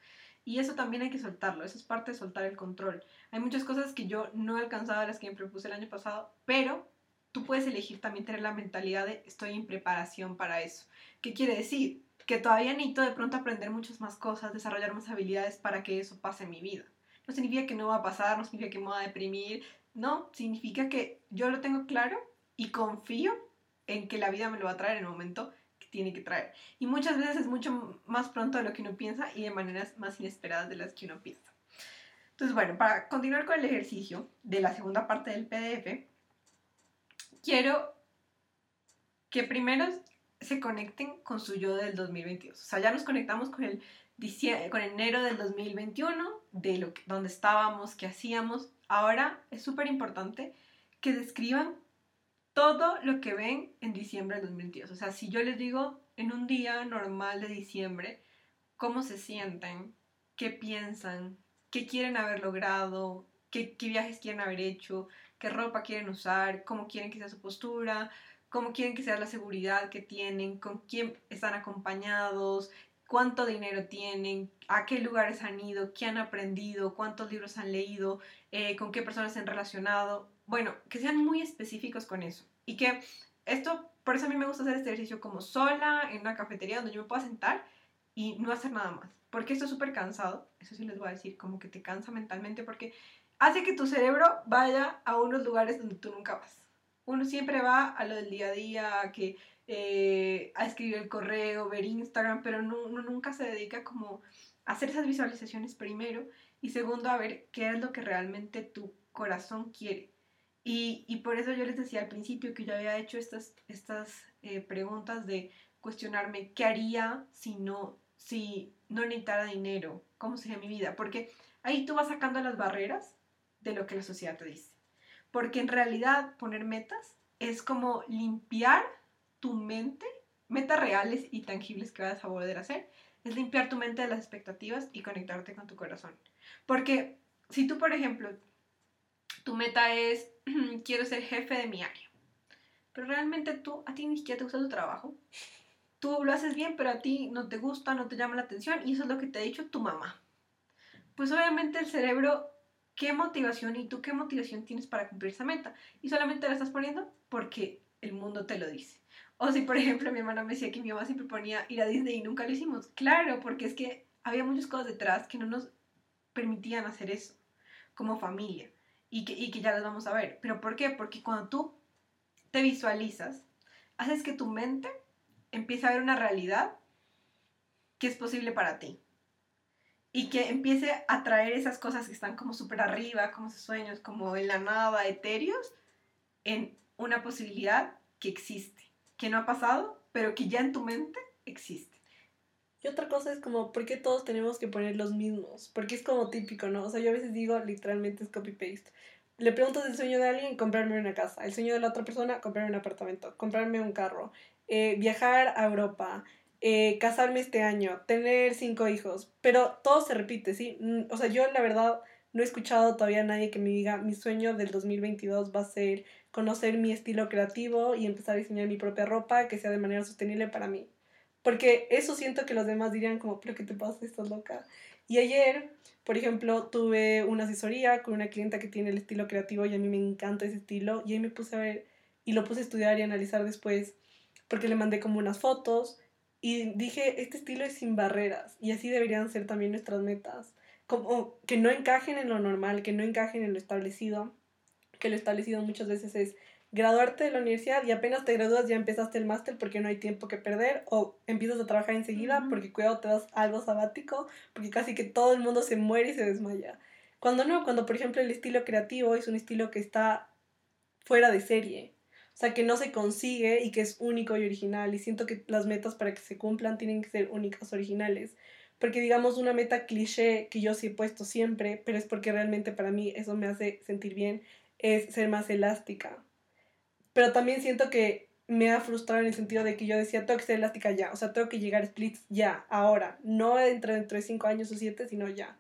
Y eso también hay que soltarlo, eso es parte de soltar el control. Hay muchas cosas que yo no he alcanzado, las que me propuse el año pasado, pero tú puedes elegir también tener la mentalidad de estoy en preparación para eso. ¿Qué quiere decir? Que todavía necesito de pronto aprender muchas más cosas, desarrollar más habilidades para que eso pase en mi vida. No significa que no va a pasar, no significa que me va a deprimir, no, significa que yo lo tengo claro y confío en que la vida me lo va a traer en el momento que tiene que traer. Y muchas veces es mucho más pronto de lo que uno piensa y de maneras más inesperadas de las que uno piensa. Entonces, bueno, para continuar con el ejercicio de la segunda parte del P D F, quiero que primero... se conecten con su yo del dos mil veintidós. O sea, ya nos conectamos con el con enero del dos mil veintiuno, de lo que, dónde estábamos, qué hacíamos. Ahora es súper importante que describan todo lo que ven en diciembre del dos mil veintidós. O sea, si yo les digo en un día normal de diciembre, cómo se sienten, qué piensan, qué quieren haber logrado, qué, qué viajes quieren haber hecho, qué ropa quieren usar, cómo quieren que sea su postura, cómo quieren que sea la seguridad que tienen, con quién están acompañados, cuánto dinero tienen, a qué lugares han ido, qué han aprendido, cuántos libros han leído, eh, con qué personas se han relacionado. Bueno, que sean muy específicos con eso. Y que esto, por eso a mí me gusta hacer este ejercicio como sola, en una cafetería donde yo me pueda sentar y no hacer nada más. Porque esto es súper cansado, eso sí les voy a decir, como que te cansa mentalmente porque hace que tu cerebro vaya a unos lugares donde tú nunca vas. uno siempre va a lo del día a día, a, que, eh, a escribir el correo, ver Instagram, pero no, uno nunca se dedica como a hacer esas visualizaciones primero, y segundo, a ver qué es lo que realmente tu corazón quiere. Y, y por eso yo les decía al principio que yo había hecho estas, estas eh, preguntas de cuestionarme qué haría si no, si no necesitara dinero, cómo sería mi vida, porque ahí tú vas sacando las barreras de lo que la sociedad te dice. Porque en realidad poner metas es como limpiar tu mente, metas reales y tangibles que vas a poder hacer, es limpiar tu mente de las expectativas y conectarte con tu corazón. Porque si tú, por ejemplo, tu meta es, quiero ser jefe de mi área, pero realmente tú, a ti ni siquiera te gusta tu trabajo, tú lo haces bien, pero a ti no te gusta, no te llama la atención, y eso es lo que te ha dicho tu mamá. Pues obviamente el cerebro, ¿qué motivación y tú qué motivación tienes para cumplir esa meta? Y solamente la estás poniendo porque el mundo te lo dice. O si, por ejemplo, mi hermana me decía que mi mamá siempre ponía ir a Disney y nunca lo hicimos. Claro, porque es que había muchas cosas detrás que no nos permitían hacer eso como familia, y que, y que ya las vamos a ver. ¿Pero por qué? Porque cuando tú te visualizas, haces que tu mente empiece a ver una realidad que es posible para ti. Y que empiece a traer esas cosas que están como súper arriba, como esos sueños, como en la nada, etéreos, en una posibilidad que existe, que no ha pasado, pero que ya en tu mente existe. Y otra cosa es como, ¿por qué todos tenemos que poner los mismos? Porque es como típico, ¿no? O sea, yo a veces digo, literalmente es copy-paste. Le preguntas el sueño de alguien, comprarme una casa. El sueño de la otra persona, comprarme un apartamento, comprarme un carro, eh, viajar a Europa, Eh, casarme este año, tener cinco hijos, pero todo se repite, ¿sí? O sea, yo la verdad no he escuchado todavía a nadie que me diga, mi sueño del dos mil veintidós va a ser conocer mi estilo creativo y empezar a diseñar mi propia ropa que sea de manera sostenible para mí, porque eso siento que los demás dirían como, pero ¿qué te pasa? ¿Estás loca? Y ayer, por ejemplo, tuve una asesoría con una clienta que tiene el estilo creativo y a mí me encanta ese estilo, y ahí me puse a ver y lo puse a estudiar y analizar después, porque le mandé como unas fotos. Y dije, este estilo es sin barreras, y así deberían ser también nuestras metas. Como que no encajen en lo normal, que no encajen en lo establecido, que lo establecido muchas veces es graduarte de la universidad y apenas te gradúas ya empezaste el máster porque no hay tiempo que perder, o empiezas a trabajar enseguida uh-huh. porque cuidado te das algo sabático, porque casi que todo el mundo se muere y se desmaya. Cuando no, cuando por ejemplo el estilo creativo es un estilo que está fuera de serie. O sea, que no se consigue y que es único y original. Y siento que las metas para que se cumplan tienen que ser únicas, originales. Porque, digamos, una meta cliché que yo sí he puesto siempre, pero es porque realmente para mí eso me hace sentir bien, es ser más elástica. Pero también siento que me ha frustrado en el sentido de que yo decía, tengo que ser elástica ya. O sea, tengo que llegar a splits ya, ahora. No dentro, dentro de cinco años o siete, sino ya.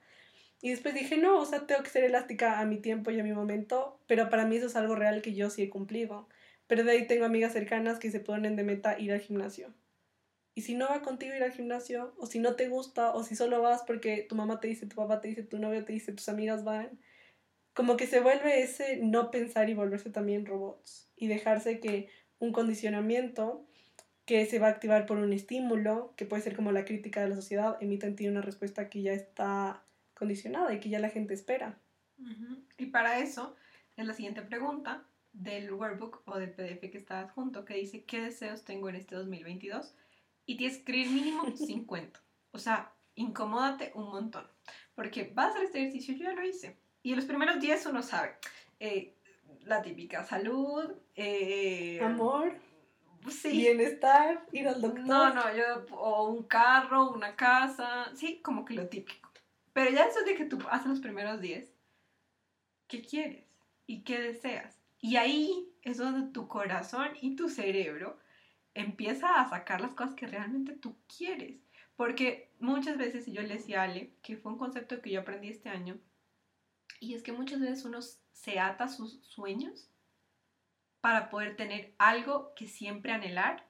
Y después dije, no, o sea, tengo que ser elástica a mi tiempo y a mi momento. Pero para mí eso es algo real que yo sí he cumplido. Pero de ahí tengo amigas cercanas que se ponen de meta ir al gimnasio. Y si no va contigo ir al gimnasio, o si no te gusta, o si solo vas porque tu mamá te dice, tu papá te dice, tu novio te dice, tus amigas van, como que se vuelve ese no pensar y volverse también robots. Y dejarse que un condicionamiento que se va a activar por un estímulo, que puede ser como la crítica de la sociedad, emite en ti una respuesta que ya está condicionada y que ya la gente espera. Uh-huh. Y para eso es la siguiente pregunta del workbook o del P D F que está adjunto, que dice, ¿qué deseos tengo en este dos mil veintidós? Y tienes que escribir mínimo cincuenta. O sea, incomódate un montón. Porque vas a hacer este ejercicio, yo ya lo hice. Y en los primeros diez uno sabe. Eh, la típica salud, eh, amor, sí, bienestar, ir al doctor. No, no, yo, o un carro, una casa, sí, como que lo típico. Pero ya eso es de que tú haces los primeros diez, ¿qué quieres? ¿Y qué deseas? Y ahí es donde tu corazón y tu cerebro empieza a sacar las cosas que realmente tú quieres. Porque muchas veces, y yo le decía a Ale, que fue un concepto que yo aprendí este año, y es que muchas veces uno se ata a sus sueños para poder tener algo que siempre anhelar,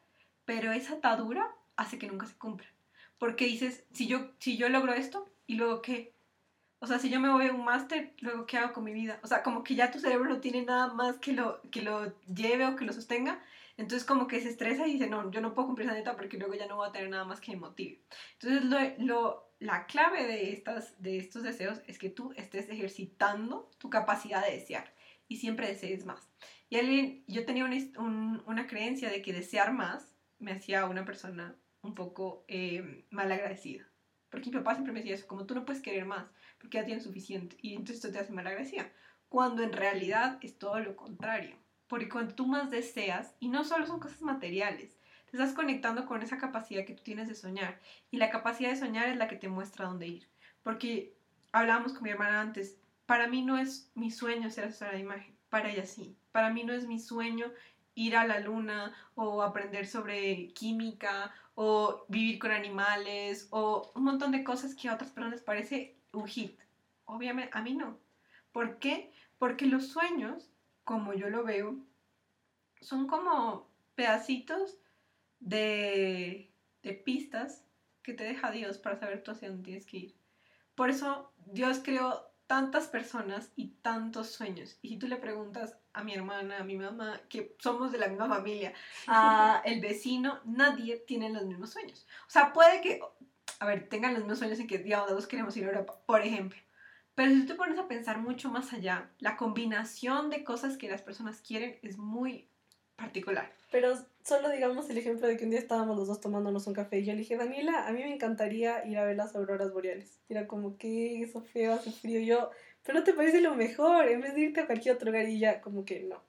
pero esa atadura hace que nunca se cumpla. Porque dices, si yo, si yo logro esto, ¿y luego qué? O sea, si yo me voy a un máster, ¿luego qué hago con mi vida? O sea, como que ya tu cerebro no tiene nada más que lo, que lo lleve o que lo sostenga. Entonces como que se estresa y dice, no, yo no puedo cumplir esa meta porque luego ya no voy a tener nada más que me motive. Entonces lo, lo, la clave de, estas, de estos deseos es que tú estés ejercitando tu capacidad de desear y siempre desees más. Y alguien, yo tenía una, un, una creencia de que desear más me hacía una persona un poco eh, malagradecida. Porque mi papá siempre me decía eso, como tú no puedes querer más, porque ya tienes suficiente, y entonces esto te hace malagradecida. Cuando en realidad es todo lo contrario. Porque cuando tú más deseas, y no solo son cosas materiales, te estás conectando con esa capacidad que tú tienes de soñar. Y la capacidad de soñar es la que te muestra dónde ir. Porque hablábamos con mi hermana antes, para mí no es mi sueño ser asesora de imagen, para ella sí. Para mí no es mi sueño ir a la luna o aprender sobre química o vivir con animales o un montón de cosas que a otras personas les parece un hit. Obviamente, a mí no. ¿Por qué? Porque los sueños, como yo lo veo, son como pedacitos de, de pistas que te deja Dios para saber tú hacia dónde tienes que ir. Por eso Dios creó tantas personas y tantos sueños. Y si tú le preguntas a mi hermana, a mi mamá, que somos de la misma familia, a el vecino, nadie tiene los mismos sueños. O sea, puede que, a ver, tengan los mismos sueños en que, digamos, todos queremos ir a Europa, por ejemplo. Pero si tú te pones a pensar mucho más allá, la combinación de cosas que las personas quieren es muy particular. Pero solo digamos el ejemplo de que un día estábamos los dos tomándonos un café y yo le dije, Daniela, a mí me encantaría ir a ver las auroras boreales. Y era como, ¿qué? Eso feo, hace frío. Y yo, pero te parece lo mejor, en vez de irte a cualquier otro lugar. Y ya, como que no.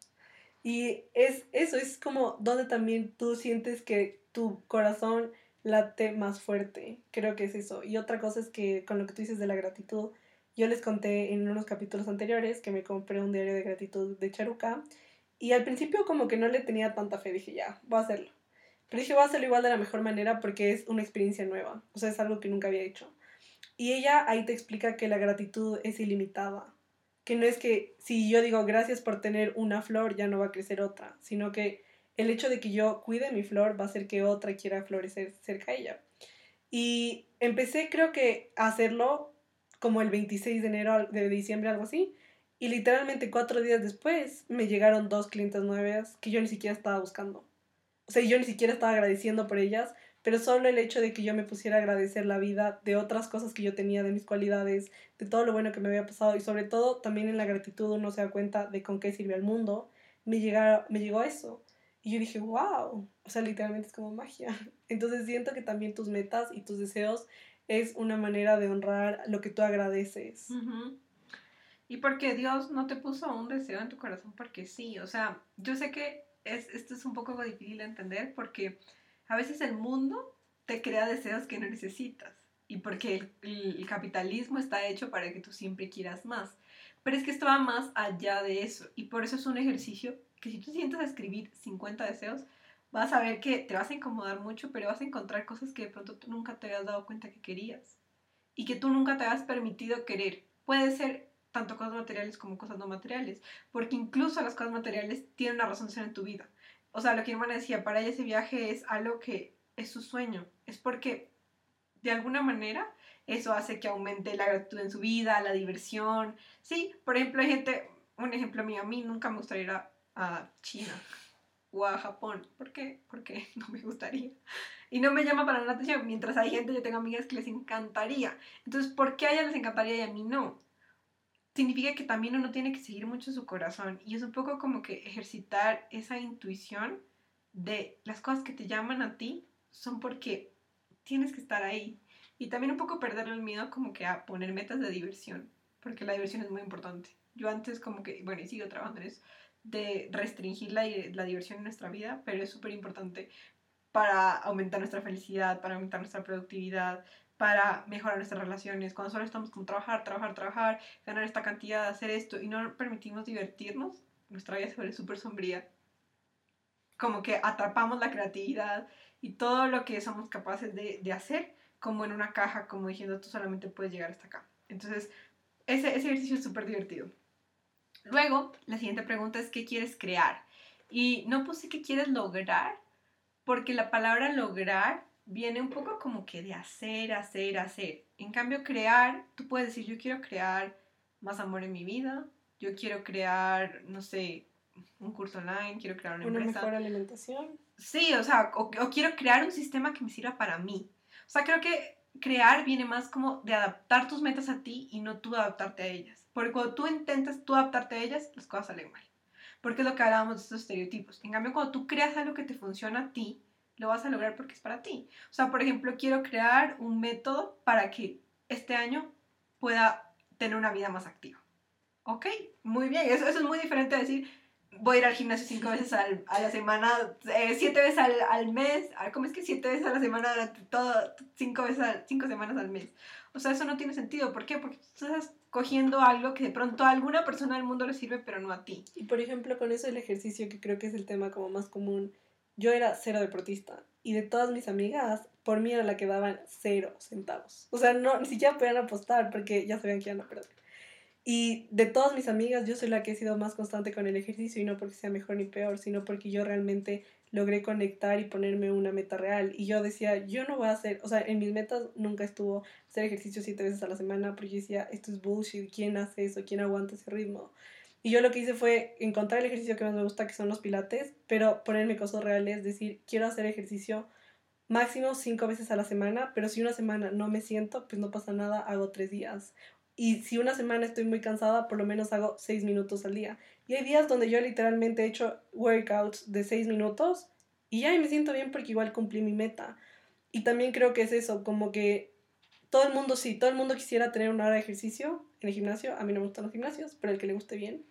Y es eso, es como donde también tú sientes que tu corazón late más fuerte. Creo que es eso. Y otra cosa es que con lo que tú dices de la gratitud, yo les conté en unos capítulos anteriores que me compré un diario de gratitud de Charuca. Y al principio como que no le tenía tanta fe, dije ya, voy a hacerlo. Pero dije, voy a hacerlo igual de la mejor manera porque es una experiencia nueva, o sea, es algo que nunca había hecho. Y ella ahí te explica que la gratitud es ilimitada, que no es que si yo digo gracias por tener una flor ya no va a crecer otra, sino que el hecho de que yo cuide mi flor va a hacer que otra quiera florecer cerca de ella. Y empecé creo que a hacerlo como el veintiséis de enero de diciembre, algo así. Y literalmente cuatro días después me llegaron dos clientes nuevas que yo ni siquiera estaba buscando. O sea, yo ni siquiera estaba agradeciendo por ellas, pero solo el hecho de que yo me pusiera a agradecer la vida de otras cosas que yo tenía, de mis cualidades, de todo lo bueno que me había pasado y sobre todo también en la gratitud uno se da cuenta de con qué sirve al mundo, me, llegaron, me llegó eso. Y yo dije, wow, o sea, literalmente es como magia. Entonces siento que también tus metas y tus deseos es una manera de honrar lo que tú agradeces. Uh-huh. Y porque Dios no te puso un deseo en tu corazón porque sí. O sea, yo sé que es, esto es un poco difícil de entender porque a veces el mundo te crea deseos que no necesitas. Y porque el, el capitalismo está hecho para que tú siempre quieras más. Pero es que esto va más allá de eso. Y por eso es un ejercicio que si tú sientas a escribir cincuenta deseos, vas a ver que te vas a incomodar mucho, pero vas a encontrar cosas que de pronto tú nunca te habías dado cuenta que querías. Y que tú nunca te habías permitido querer. Puede ser tanto cosas materiales como cosas no materiales, porque incluso las cosas materiales tienen una razón de ser en tu vida. O sea, lo que mi hermana decía, para ella ese viaje es algo que es su sueño, es porque de alguna manera eso hace que aumente la gratitud en su vida, la diversión. Sí, por ejemplo, hay gente, un ejemplo mío, a mí nunca me gustaría ir a, a China o a Japón. ¿Por qué? Porque no me gustaría. Y no me llama para nada la atención, mientras hay gente, yo tengo amigas que les encantaría. Entonces, ¿por qué a ellas les encantaría y a mí no? Significa que también uno tiene que seguir mucho su corazón y es un poco como que ejercitar esa intuición de las cosas que te llaman a ti son porque tienes que estar ahí y también un poco perderle el miedo como que a poner metas de diversión porque la diversión es muy importante. Yo antes como que, bueno, y sigo trabajando en eso de restringir la, la diversión en nuestra vida, pero es súper importante para aumentar nuestra felicidad, para aumentar nuestra productividad, para mejorar nuestras relaciones, cuando solo estamos con trabajar, trabajar, trabajar, ganar esta cantidad, hacer esto, y no permitimos divertirnos, nuestra vida se vuelve súper sombría. Como que atrapamos la creatividad y todo lo que somos capaces de, de hacer, como en una caja, como diciendo, tú solamente puedes llegar hasta acá. Entonces, ese, ese ejercicio es súper divertido. Luego, la siguiente pregunta es, ¿qué quieres crear? Y no puse qué quieres lograr, porque la palabra lograr viene un poco como que de hacer, hacer, hacer. En cambio, crear, tú puedes decir, yo quiero crear más amor en mi vida, yo quiero crear, no sé, un curso online, quiero crear una, una empresa. Una mejor alimentación. Sí, o sea, o, o quiero crear un sistema que me sirva para mí. O sea, creo que crear viene más como de adaptar tus metas a ti y no tú adaptarte a ellas. Porque cuando tú intentas tú adaptarte a ellas, las cosas salen mal. porque es lo que hablábamos de estos estereotipos. En cambio, cuando tú creas algo que te funciona a ti, lo vas a lograr porque es para ti. O sea, por ejemplo, quiero crear un método para que este año pueda tener una vida más activa. Ok, muy bien, eso, eso es muy diferente a decir, voy a ir al gimnasio cinco veces al, a la semana, eh, siete veces al, al mes, ¿cómo es que siete veces a la semana durante todo, cinco, veces al, cinco semanas al mes? O sea, eso no tiene sentido. ¿Por qué? Porque tú estás cogiendo algo que de pronto a alguna persona del mundo le sirve, pero no a ti. Y por ejemplo, con eso el ejercicio, que creo que es el tema como más común, yo era cero deportista, y de todas mis amigas, por mí era la que daban cero centavos. O sea, no, ni siquiera podían apostar, porque ya sabían que iban a perder. Y de todas mis amigas, yo soy la que he sido más constante con el ejercicio, y no porque sea mejor ni peor, sino porque yo realmente logré conectar y ponerme una meta real. Y yo decía, yo no voy a hacer, o sea, en mis metas nunca estuvo hacer ejercicio siete veces a la semana, porque yo decía, esto es bullshit, ¿quién hace eso? ¿Quién aguanta ese ritmo? Y yo lo que hice fue encontrar el ejercicio que más me gusta, que son los pilates, pero ponerme cosas reales, decir, quiero hacer ejercicio máximo cinco veces a la semana, pero si una semana no me siento, pues no pasa nada, hago tres días. Y si una semana estoy muy cansada, por lo menos hago seis minutos al día. Y hay días donde yo literalmente he hecho workouts de seis minutos y ya me siento bien porque igual cumplí mi meta. Y también creo que es eso, como que todo el mundo, sí, todo el mundo quisiera tener una hora de ejercicio en el gimnasio. A mí no me gustan los gimnasios, pero el que le guste bien.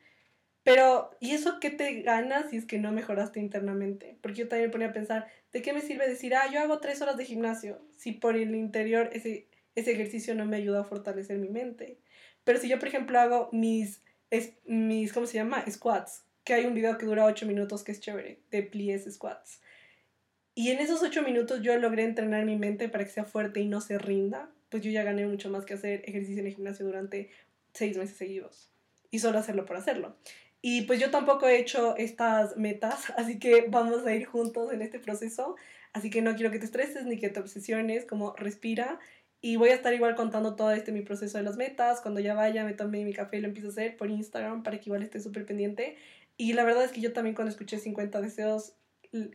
Pero, ¿y eso qué te ganas si es que no mejoraste internamente? Porque yo también me ponía a pensar, ¿de qué me sirve decir, ah, yo hago tres horas de gimnasio? Si por el interior ese... ese ejercicio no me ayuda a fortalecer mi mente. Pero si yo, por ejemplo, hago mis, es, mis ¿cómo se llama? Squats, que hay un video que dura ocho minutos que es chévere, de pliés squats. Y en esos ocho minutos yo logré entrenar mi mente para que sea fuerte y no se rinda, pues yo ya gané mucho más que hacer ejercicio en el gimnasio durante seis meses seguidos. Y solo hacerlo por hacerlo. Y pues yo tampoco he hecho estas metas, así que vamos a ir juntos en este proceso. Así que no quiero que te estreses ni que te obsesiones, como respira. Y voy a estar igual contando todo este mi proceso de las metas. Cuando ya vaya, me tome mi café y lo empiezo a hacer por Instagram para que igual esté súper pendiente. Y la verdad es que yo también cuando escuché cincuenta deseos,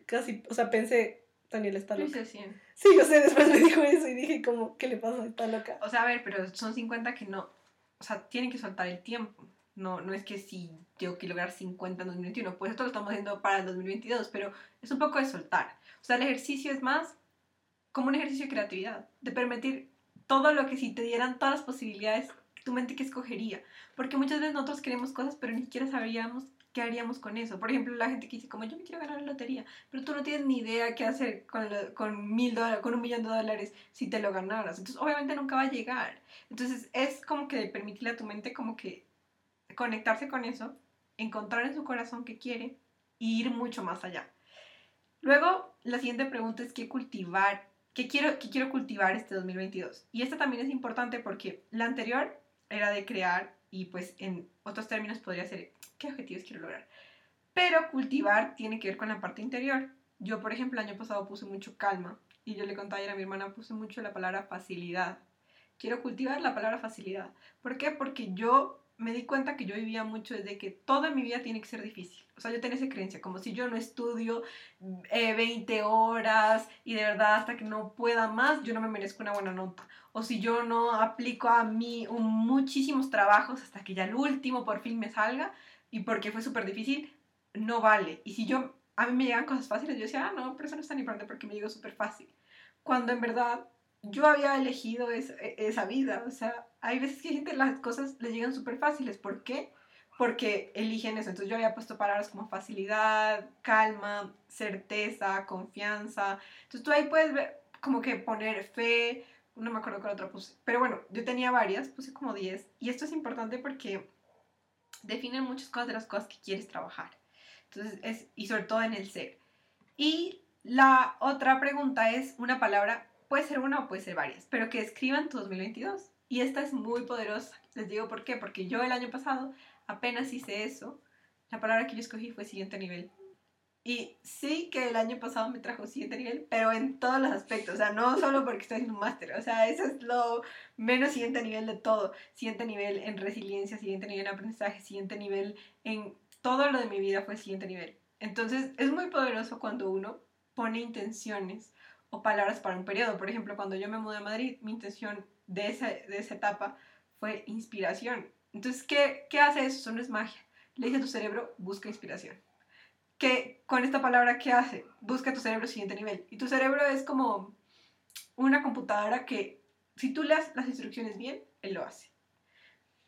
casi, o sea, pensé, Daniela está loca. Yo hice cien. Sí, yo sé, después me dijo eso y dije como, ¿qué le pasa? Está loca. O sea, a ver, pero son cincuenta que no, o sea, tienen que soltar el tiempo. No, no es que si tengo que lograr cincuenta en dos mil veintiuno, pues esto lo estamos haciendo para el dos mil veintidós, pero es un poco de soltar. O sea, el ejercicio es más como un ejercicio de creatividad, de permitir todo lo que si te dieran todas las posibilidades, tu mente que escogería. Porque muchas veces nosotros queremos cosas, pero ni siquiera sabríamos qué haríamos con eso. Por ejemplo, la gente que dice, como yo me quiero ganar la lotería, pero tú no tienes ni idea qué hacer con, lo, con, mil dólares, con un millón de dólares si te lo ganaras. Entonces, obviamente nunca va a llegar. Entonces, es como que permitirle a tu mente como que conectarse con eso, encontrar en su corazón qué quiere y ir mucho más allá. Luego, la siguiente pregunta es qué cultivar. ¿Qué quiero, qué quiero cultivar este dos mil veintidós? Y esta también es importante porque la anterior era de crear y pues en otros términos podría ser qué objetivos quiero lograr. Pero cultivar tiene que ver con la parte interior. Yo, por ejemplo, el año pasado puse mucho calma y yo le contaba ayer a mi hermana, puse mucho la palabra facilidad. Quiero cultivar la palabra facilidad. ¿Por qué? Porque yo me di cuenta que yo vivía mucho desde que toda mi vida tiene que ser difícil. O sea, yo tenía esa creencia, como si yo no estudio eh, veinte horas y de verdad hasta que no pueda más, yo no me merezco una buena nota. O si yo no aplico a mí un, muchísimos trabajos hasta que ya el último por fin me salga y porque fue súper difícil, no vale. Y si yo, a mí me llegan cosas fáciles, yo decía, ah, no, pero eso no es tan importante porque me llegó súper fácil. Cuando en verdad yo había elegido esa, esa vida, o sea, hay veces que a gente las cosas les llegan súper fáciles. ¿Por qué? Porque eligen eso. Entonces yo había puesto palabras como facilidad, calma, certeza, confianza. Entonces tú ahí puedes ver, como que poner fe, no me acuerdo cuál otra puse. Pero bueno, yo tenía varias, puse como diez. Y esto es importante porque definen muchas cosas de las cosas que quieres trabajar. Entonces es, y sobre todo en el ser. Y la otra pregunta es una palabra, puede ser una o puede ser varias, pero que describan tu dos mil veintidós. Y esta es muy poderosa. Les digo por qué. Porque yo el año pasado apenas hice eso. La palabra que yo escogí fue siguiente nivel. Y sí que el año pasado me trajo siguiente nivel, pero en todos los aspectos. O sea, no solo porque estoy haciendo un máster. O sea, eso es lo menos siguiente nivel de todo. Siguiente nivel en resiliencia, siguiente nivel en aprendizaje, siguiente nivel en todo lo de mi vida fue siguiente nivel. Entonces, es muy poderoso cuando uno pone intenciones o palabras para un periodo. Por ejemplo, cuando yo me mudé a Madrid, mi intención De esa, de esa etapa fue inspiración. Entonces, ¿qué, qué hace eso? Eso no es magia. le dice a tu cerebro, busca inspiración. Que con esta palabra, ¿qué hace? Busca tu cerebro siguiente nivel. Y tu cerebro es como una computadora que, si tú leas las instrucciones bien, él lo hace.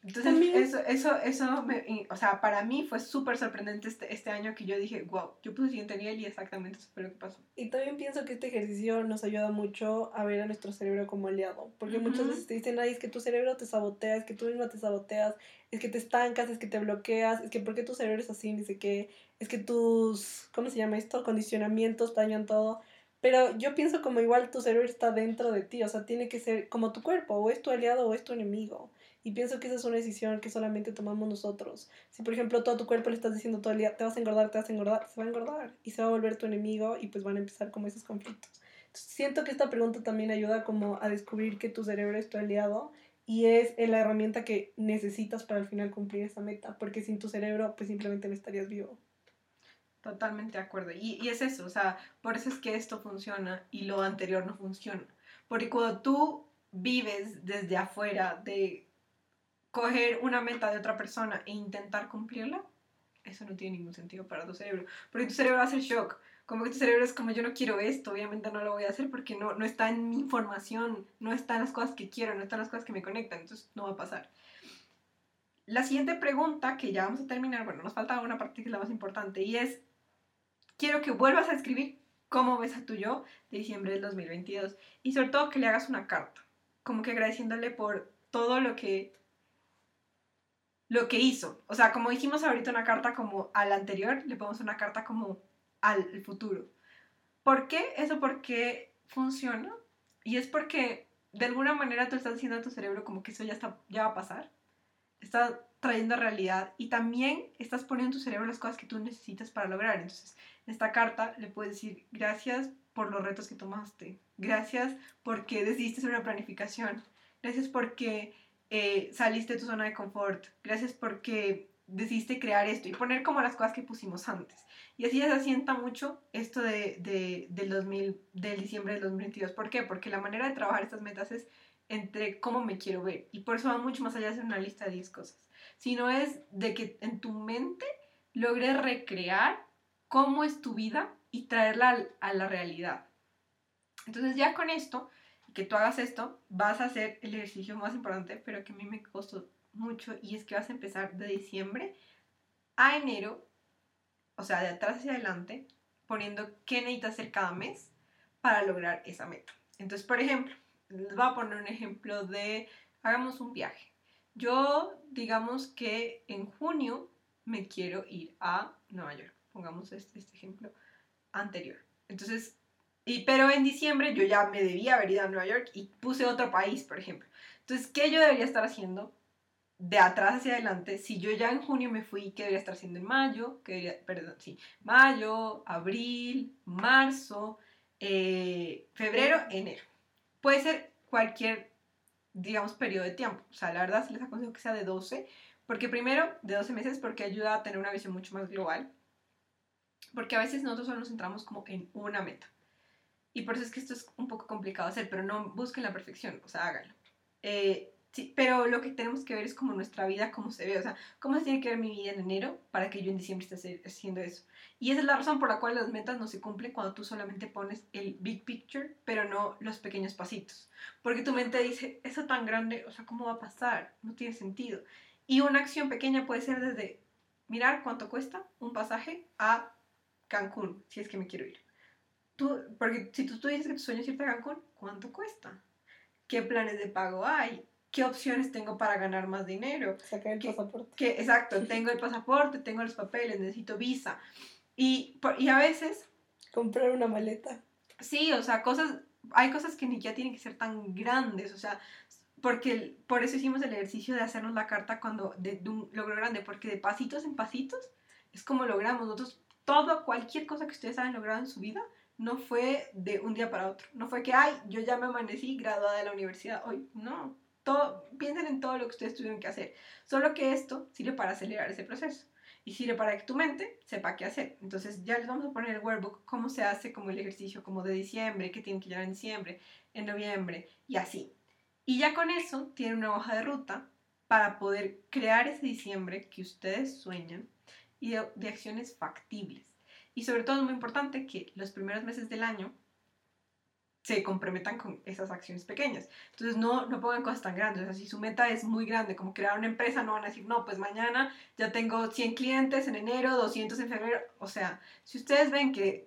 Entonces, eso, eso, eso me, o sea, para mí fue súper sorprendente este, este año, que yo dije, wow, yo puse siguiente nivel y exactamente eso fue lo que pasó. Y también pienso que este ejercicio nos ayuda mucho a ver a nuestro cerebro como aliado, porque uh-huh. muchas veces te dicen, ay, es que tu cerebro te sabotea, es que tú misma te saboteas, es que te estancas, es que te bloqueas, es que ¿por qué tu cerebro es así? Ni sé qué, es que tus, ¿cómo se llama esto? Condicionamientos dañan todo. Pero yo pienso como igual tu cerebro está dentro de ti, o sea, tiene que ser como tu cuerpo, o es tu aliado o es tu enemigo. Y pienso que esa es una decisión que solamente tomamos nosotros. Si, por ejemplo, todo tu cuerpo le estás diciendo todo el día, te vas a engordar, te vas a engordar, se va a engordar. Y se va a volver tu enemigo y pues van a empezar como esos conflictos. Entonces, siento que esta pregunta también ayuda como a descubrir que tu cerebro es tu aliado y es la herramienta que necesitas para al final cumplir esa meta. Porque sin tu cerebro, pues simplemente no estarías vivo. Totalmente de acuerdo. Y, y es eso, o sea, por eso es que esto funciona y lo anterior no funciona. Porque cuando tú vives desde afuera de coger una meta de otra persona e intentar cumplirla, eso no tiene ningún sentido para tu cerebro. Porque tu cerebro va a hacer shock. Como que tu cerebro es como, yo no quiero esto, obviamente no lo voy a hacer porque no, no está en mi información, no están las cosas que quiero, no están las cosas que me conectan, entonces no va a pasar. La siguiente pregunta, que ya vamos a terminar, bueno, nos falta una parte que es la más importante, y es, quiero que vuelvas a escribir cómo ves a tu yo de diciembre del dos mil veintidós. Y sobre todo que le hagas una carta, como que agradeciéndole por todo lo que... lo que hizo. O sea, como dijimos ahorita, una carta como al anterior, le ponemos una carta como al futuro. ¿Por qué? Eso porque funciona, y es porque de alguna manera tú estás diciendo a tu cerebro como que eso ya, está, ya va a pasar, estás trayendo realidad, y también estás poniendo en tu cerebro las cosas que tú necesitas para lograr. Entonces, en esta carta le puedes decir, gracias por los retos que tomaste, gracias porque decidiste hacer una planificación, gracias porque... Eh, saliste de tu zona de confort, gracias porque decidiste crear esto, y poner como las cosas que pusimos antes. Y así ya se asienta mucho esto de, de, del, dos mil, del diciembre del dos mil veintidós. ¿Por qué? Porque la manera de trabajar estas metas es entre cómo me quiero ver, y por eso va mucho más allá de hacer una lista de diez cosas, sino es de que en tu mente logres recrear cómo es tu vida y traerla a la realidad. Entonces, ya con esto, que tú hagas esto, vas a hacer el ejercicio más importante, pero que a mí me costó mucho, y es que vas a empezar de diciembre a enero, o sea, de atrás hacia adelante, poniendo qué necesitas hacer cada mes para lograr esa meta. Entonces, por ejemplo, les voy a poner un ejemplo de, hagamos un viaje. Yo, digamos que en junio me quiero ir a Nueva York, pongamos este, este ejemplo anterior. Entonces, Y, pero en diciembre yo ya me debía haber ido a Nueva York y puse otro país, por ejemplo. Entonces, ¿qué yo debería estar haciendo de atrás hacia adelante? Si yo ya en junio me fui, ¿qué debería estar haciendo en mayo? ¿Qué debería, perdón, sí, mayo, abril, marzo, eh, febrero, enero? Puede ser cualquier, digamos, periodo de tiempo. O sea, la verdad se les aconsejo que sea de doce, porque primero, de doce meses, porque ayuda a tener una visión mucho más global. Porque a veces nosotros solo nos centramos como en una meta. Y por eso es que esto es un poco complicado hacer, pero no busquen la perfección, o sea, háganlo. Eh, sí, pero lo que tenemos que ver es como nuestra vida, cómo se ve, o sea, cómo se tiene que ver mi vida en enero para que yo en diciembre esté haciendo eso. Y esa es la razón por la cual las metas no se cumplen cuando tú solamente pones el big picture, pero no los pequeños pasitos. Porque tu mente dice, eso tan grande, o sea, ¿cómo va a pasar? No tiene sentido. Y una acción pequeña puede ser desde mirar cuánto cuesta un pasaje a Cancún, si es que me quiero ir. Tú, porque si tú, tú dices que tu sueño es irte a Cancún, ¿cuánto cuesta? ¿Qué planes de pago hay? ¿Qué opciones tengo para ganar más dinero? Sacar el ¿Qué, pasaporte. ¿Qué, exacto, tengo el pasaporte, tengo los papeles, necesito visa. Y, por, y a veces... comprar una maleta. Sí, o sea, cosas, hay cosas que ni ya tienen que ser tan grandes, o sea, porque por eso hicimos el ejercicio de hacernos la carta cuando de, de un logro grande, porque de pasitos en pasitos es como logramos nosotros todo, cualquier cosa que ustedes hayan logrado en su vida. No fue de un día para otro. No fue que, ay, yo ya me amanecí graduada de la universidad hoy. No. Todo, piensen en todo lo que ustedes tuvieron que hacer. Solo que esto sirve para acelerar ese proceso. Y sirve para que tu mente sepa qué hacer. Entonces, ya les vamos a poner el workbook, cómo se hace como el ejercicio, como de diciembre, que tienen que llegar en diciembre, en noviembre, y así. Y ya con eso, tienen una hoja de ruta para poder crear ese diciembre que ustedes sueñan. y de, de acciones factibles. Y sobre todo es muy importante que los primeros meses del año se comprometan con esas acciones pequeñas. Entonces no, no pongan cosas tan grandes. O sea, si su meta es muy grande, como crear una empresa, no van a decir, no, pues mañana ya tengo cien clientes en enero, doscientos en febrero. O sea, si ustedes ven que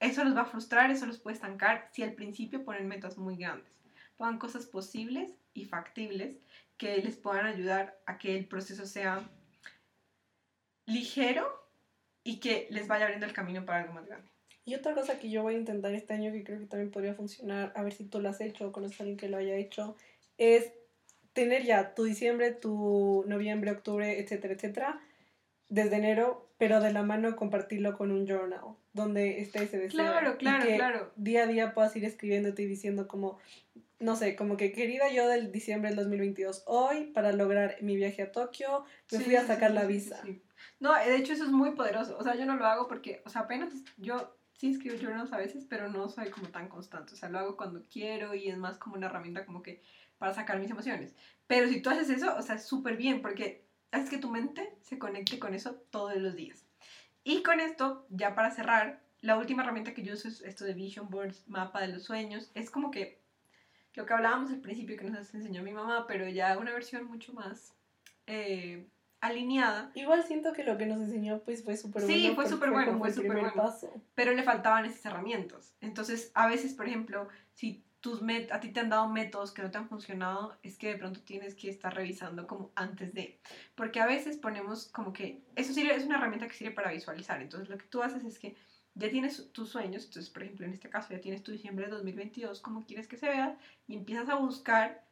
eso los va a frustrar, eso los puede estancar, si al principio ponen metas muy grandes. Pongan cosas posibles y factibles que les puedan ayudar a que el proceso sea ligero y que les vaya abriendo el camino para algo más grande. Y otra cosa que yo voy a intentar este año, que creo que también podría funcionar, a ver si tú lo has hecho o conoces a alguien que lo haya hecho, es tener ya tu diciembre, tu noviembre, octubre, etcétera, etcétera, desde enero, pero de la mano compartirlo con un journal, donde esté ese deseo. Claro, claro, y que claro. Día a día puedas ir escribiéndote y diciendo como, no sé, como que querida yo del diciembre del dos mil veintidós, hoy para lograr mi viaje a Tokio, me sí, fui a sacar sí, la sí, visa. Sí, sí. No, de hecho eso es muy poderoso. O sea, yo no lo hago porque, o sea, apenas yo... Sí, escribo journals a veces, pero no soy como tan constante. O sea, lo hago cuando quiero y es más como una herramienta como que para sacar mis emociones. Pero si tú haces eso, o sea, es súper bien porque haces que tu mente se conecte con eso todos los días. Y con esto, ya para cerrar, la última herramienta que yo uso es esto de Vision Boards, mapa de los sueños. Es como que lo que hablábamos al principio que nos enseñó mi mamá, pero ya una versión mucho más... Eh, alineada. Igual siento que lo que nos enseñó pues fue súper bueno. Sí, fue súper bueno, fue súper bueno. Paso. Pero le faltaban esas herramientas. Entonces, a veces, por ejemplo, si tus met- a ti te han dado métodos que no te han funcionado, es que de pronto tienes que estar revisando como antes de. Porque a veces ponemos como que, eso sirve, es una herramienta que sirve para visualizar. Entonces, lo que tú haces es que ya tienes tus sueños, entonces, por ejemplo, en este caso ya tienes tu diciembre de dos mil veintidós, como quieres que se vea, y empiezas a buscar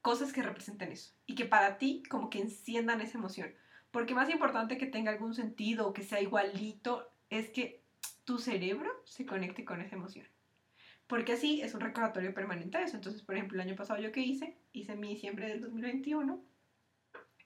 cosas que representen eso y que para ti como que enciendan esa emoción, porque más importante que tenga algún sentido o que sea igualito es que tu cerebro se conecte con esa emoción, porque así es un recordatorio permanente de eso. Entonces, por ejemplo, el año pasado yo que hice, hice mi diciembre del dos mil veintiuno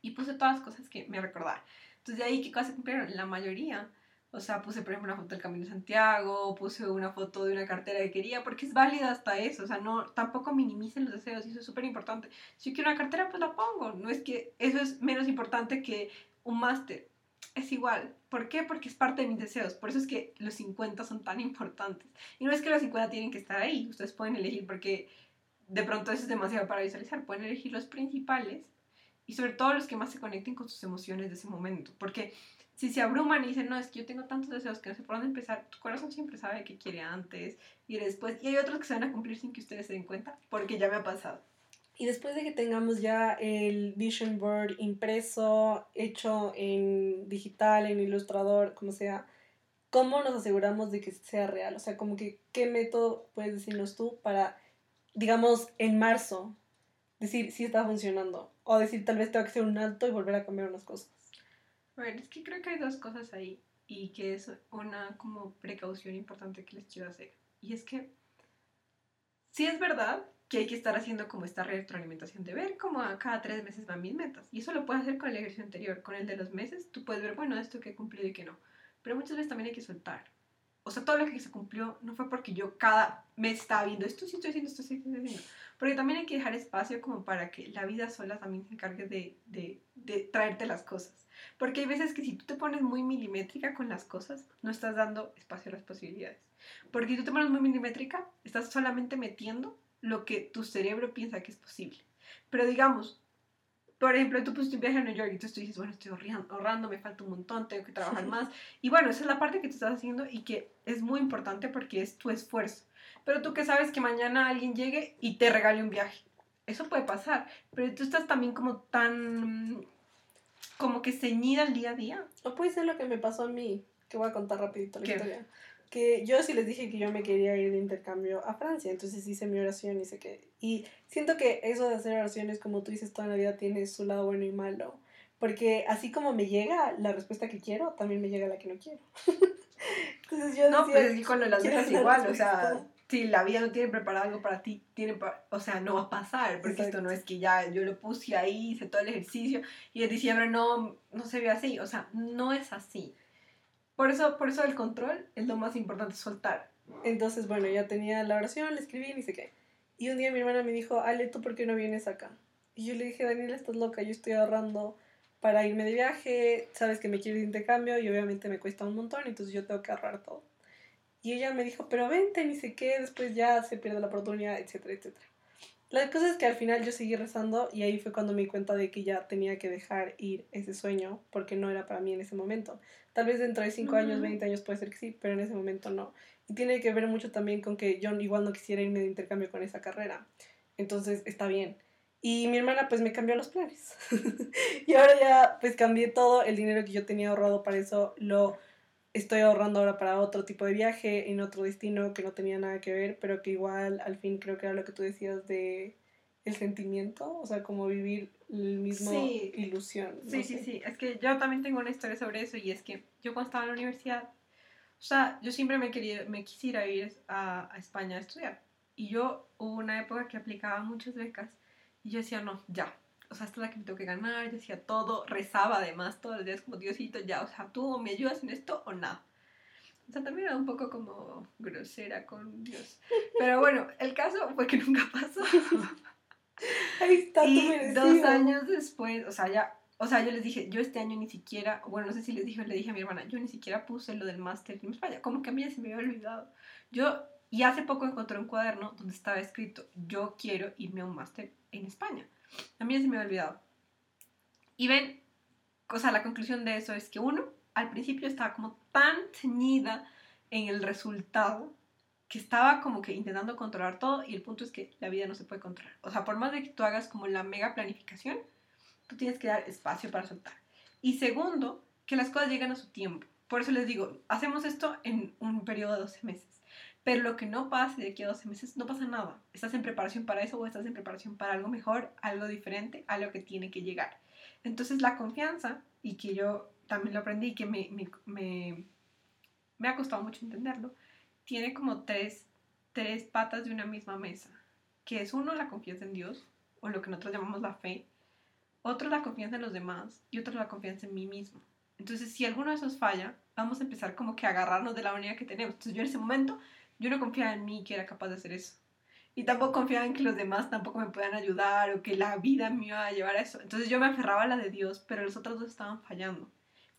y puse todas las cosas que me recordaban. Entonces de ahí, ¿qué cosas se cumplieron? La mayoría. O sea, puse, por ejemplo, una foto del Camino de Santiago, puse una foto de una cartera que quería, porque es válida hasta eso. O sea, no, tampoco minimicen los deseos, y eso es súper importante. Si yo quiero una cartera, pues la pongo. No es que eso es menos importante que un máster. Es igual. ¿Por qué? Porque es parte de mis deseos. Por eso es que los cincuenta son tan importantes. Y no es que los cincuenta tienen que estar ahí. Ustedes pueden elegir, porque de pronto eso es demasiado para visualizar. Pueden elegir los principales y sobre todo los que más se conecten con sus emociones de ese momento. Porque si se abruman y dicen, no, es que yo tengo tantos deseos que no sé por dónde empezar, tu corazón siempre sabe qué quiere antes y después. Y hay otros que se van a cumplir sin que ustedes se den cuenta, porque ya me ha pasado. Y después de que tengamos ya el Vision Board impreso, hecho en digital, en Illustrator, como sea, ¿cómo nos aseguramos de que sea real? O sea, como que, ¿qué método puedes decirnos tú para, digamos, en marzo, decir si está funcionando? O decir, tal vez tengo que hacer un alto y volver a cambiar unas cosas. A ver, es que creo que hay dos cosas ahí y que es una como precaución importante que les quiero hacer. Y es que sí es verdad que hay que estar haciendo como esta retroalimentación de ver como a cada tres meses van mis metas. Y eso lo puedes hacer con el ejercicio anterior. Con el de los meses tú puedes ver, bueno, esto que he cumplido y que no. Pero muchas veces también hay que soltar. O sea, todo lo que se cumplió no fue porque yo cada mes estaba viendo esto sí estoy haciendo, esto sí estoy haciendo. Porque también hay que dejar espacio como para que la vida sola también se encargue de, de, de traerte las cosas. Porque hay veces que si tú te pones muy milimétrica con las cosas, no estás dando espacio a las posibilidades. Porque si tú te pones muy milimétrica, estás solamente metiendo lo que tu cerebro piensa que es posible. Pero digamos, por ejemplo, tú pusiste un viaje a New York y tú dices, bueno, estoy ahorrando, ahorrando, me falta un montón, tengo que trabajar más. Y bueno, esa es la parte que tú estás haciendo y que es muy importante porque es tu esfuerzo. Pero tú que sabes que mañana alguien llegue y te regale un viaje. Eso puede pasar, pero tú estás también como tan, como que ceñida el día a día. O puede ser lo que me pasó a mí, que voy a contar rapidito la ¿Qué? historia. Que yo sí les dije que yo me quería ir de intercambio a Francia, entonces hice mi oración y sé que... Y siento que eso de hacer oraciones, como tú dices, toda la vida tiene su lado bueno y malo, porque así como me llega la respuesta que quiero, también me llega la que no quiero. Entonces yo no, decía, pues es que con las metas igual, o sea, si la vida no tiene preparado algo para ti, tiene pa- o sea, no va a pasar, porque exacto. Esto no es que ya yo lo puse ahí, hice todo el ejercicio, y en diciembre no, no se ve así, o sea, no es así. Por eso, por eso el control es lo más importante, soltar. Entonces, bueno, ya tenía la oración, le escribí, ni sé qué. Y un día mi hermana me dijo, Ale, ¿tú por qué no vienes acá? Y yo le dije, Daniela, estás loca, yo estoy ahorrando para irme de viaje, sabes que me quiero ir de intercambio y obviamente me cuesta un montón, entonces yo tengo que ahorrar todo. Y ella me dijo, pero vente, ni sé qué, después ya se pierde la oportunidad, etcétera, etcétera. La cosa es que al final yo seguí rezando y ahí fue cuando me di cuenta de que ya tenía que dejar ir ese sueño porque no era para mí en ese momento. Tal vez dentro de cinco uh-huh. años, veinte años puede ser que sí, pero en ese momento no. Y tiene que ver mucho también con que yo igual no quisiera irme de intercambio con esa carrera. Entonces está bien. Y mi hermana pues me cambió los planes. Y ahora ya pues cambié todo el dinero que yo tenía ahorrado para eso, lo estoy ahorrando ahora para otro tipo de viaje, en otro destino que no tenía nada que ver, pero que igual al fin creo que era lo que tú decías de el sentimiento, o sea, como vivir el mismo sí. ilusión. Sí, no sí, sé. sí, es que yo también tengo una historia sobre eso y es que yo cuando estaba en la universidad, o sea, yo siempre me quería, me quisiera ir a, a España a estudiar y yo hubo una época que aplicaba muchas becas y yo decía, no, ya. O sea, esta es la que me tengo que ganar, yo hacía todo, rezaba además todos los días como Diosito, ya, o sea, tú me ayudas en esto o nada. O sea, también era un poco como grosera con Dios. Pero bueno, el caso fue que nunca pasó. Ahí está, y tú merecido. Dos años después, o sea, ya, o sea, yo les dije, yo este año ni siquiera, bueno, no sé si les dije, le dije a mi hermana, yo ni siquiera puse lo del máster en España, como que a mí ya se me había olvidado. Yo, y hace poco encontré un cuaderno donde estaba escrito, yo quiero irme a un máster en España. A mí ya se me había olvidado. Y ven, o sea, la conclusión de eso es que uno, al principio estaba como tan ceñida en el resultado que estaba como que intentando controlar todo y el punto es que la vida no se puede controlar. O sea, por más de que tú hagas como la mega planificación, tú tienes que dar espacio para soltar. Y segundo, que las cosas llegan a su tiempo. Por eso les digo, hacemos esto en un periodo de doce meses. Pero lo que no pase de aquí a doce meses, no pasa nada. Estás en preparación para eso o estás en preparación para algo mejor, algo diferente, a lo que tiene que llegar. Entonces la confianza, y que yo también lo aprendí y que me, me, me, me ha costado mucho entenderlo, tiene como tres, tres patas de una misma mesa. Que es uno, la confianza en Dios, o lo que nosotros llamamos la fe. Otro, la confianza en los demás. Y otro, la confianza en mí mismo. Entonces si alguno de esos falla, vamos a empezar como que a agarrarnos de la unidad que tenemos. Entonces yo en ese momento... yo no confiaba en mí que era capaz de hacer eso. Y tampoco confiaba en que los demás tampoco me puedan ayudar o que la vida me iba a llevar a eso. Entonces yo me aferraba a la de Dios, pero los otros dos estaban fallando.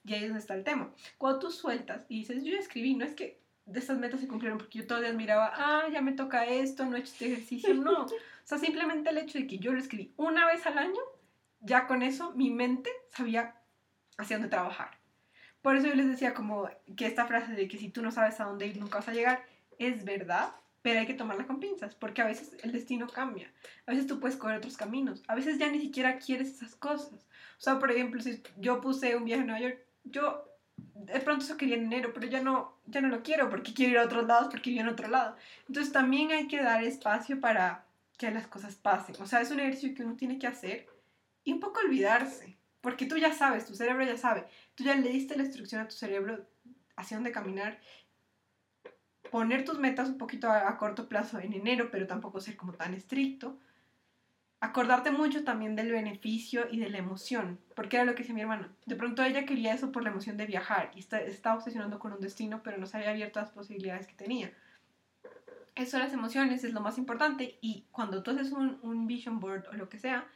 Y ahí es donde está el tema. Cuando tú sueltas y dices, yo ya escribí, no es que de estas metas se cumplieron porque yo todavía miraba, ah, ya me toca esto, no he hecho este ejercicio, no. O sea, simplemente el hecho de que yo lo escribí una vez al año, ya con eso mi mente sabía hacia dónde trabajar. Por eso yo les decía como que esta frase de que si tú no sabes a dónde ir, nunca vas a llegar... es verdad, pero hay que tomarla con pinzas, porque a veces el destino cambia, a veces tú puedes coger otros caminos, a veces ya ni siquiera quieres esas cosas. O sea, por ejemplo, si yo puse un viaje a Nueva York, yo de pronto eso quería en enero, pero ya no, ya no lo quiero, porque quiero ir a otros lados, porque vivo en otro lado. Entonces también hay que dar espacio para que las cosas pasen. O sea, es un ejercicio que uno tiene que hacer y un poco olvidarse, porque tú ya sabes, tu cerebro ya sabe, tú ya le diste la instrucción a tu cerebro hacia dónde caminar. Poner tus metas un poquito a, a corto plazo en enero, pero tampoco ser como tan estricto. Acordarte mucho también del beneficio y de la emoción, porque era lo que decía mi hermana. De pronto ella quería eso por la emoción de viajar y está, estaba obsesionando con un destino, pero no se había abierto las posibilidades que tenía. Eso de las emociones es lo más importante y cuando tú haces un, un vision board o lo que sea,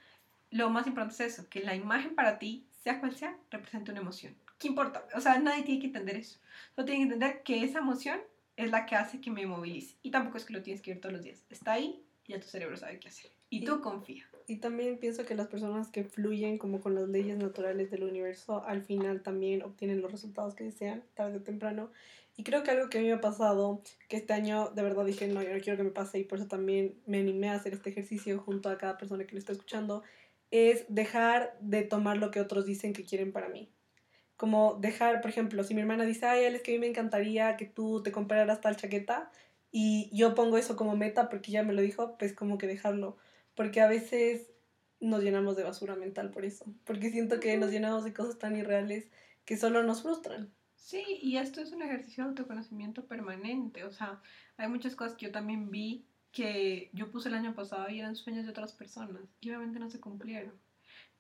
lo más importante es eso, que la imagen para ti, sea cual sea, represente una emoción. ¿Qué importa? O sea, nadie tiene que entender eso. Solo tiene que entender que esa emoción es la que hace que me movilice. Y tampoco es que lo tienes que ver todos los días. Está ahí y ya tu cerebro sabe qué hacer. Y, y tú confía. Y también pienso que las personas que fluyen como con las leyes naturales del universo, al final también obtienen los resultados que desean, tarde o temprano. Y creo que algo que a mí me ha pasado, que este año de verdad dije, no, yo no quiero que me pase, y por eso también me animé a hacer este ejercicio junto a cada persona que lo está escuchando, es dejar de tomar lo que otros dicen que quieren para mí. Como dejar, por ejemplo, si mi hermana dice, ay, Alex, que a mí me encantaría que tú te compraras tal chaqueta, y yo pongo eso como meta porque ya me lo dijo, pues como que dejarlo. Porque a veces nos llenamos de basura mental por eso. Porque siento que nos llenamos de cosas tan irreales que solo nos frustran. Sí, y esto es un ejercicio de autoconocimiento permanente. O sea, hay muchas cosas que yo también vi que yo puse el año pasado y eran sueños de otras personas. Y obviamente no se cumplieron.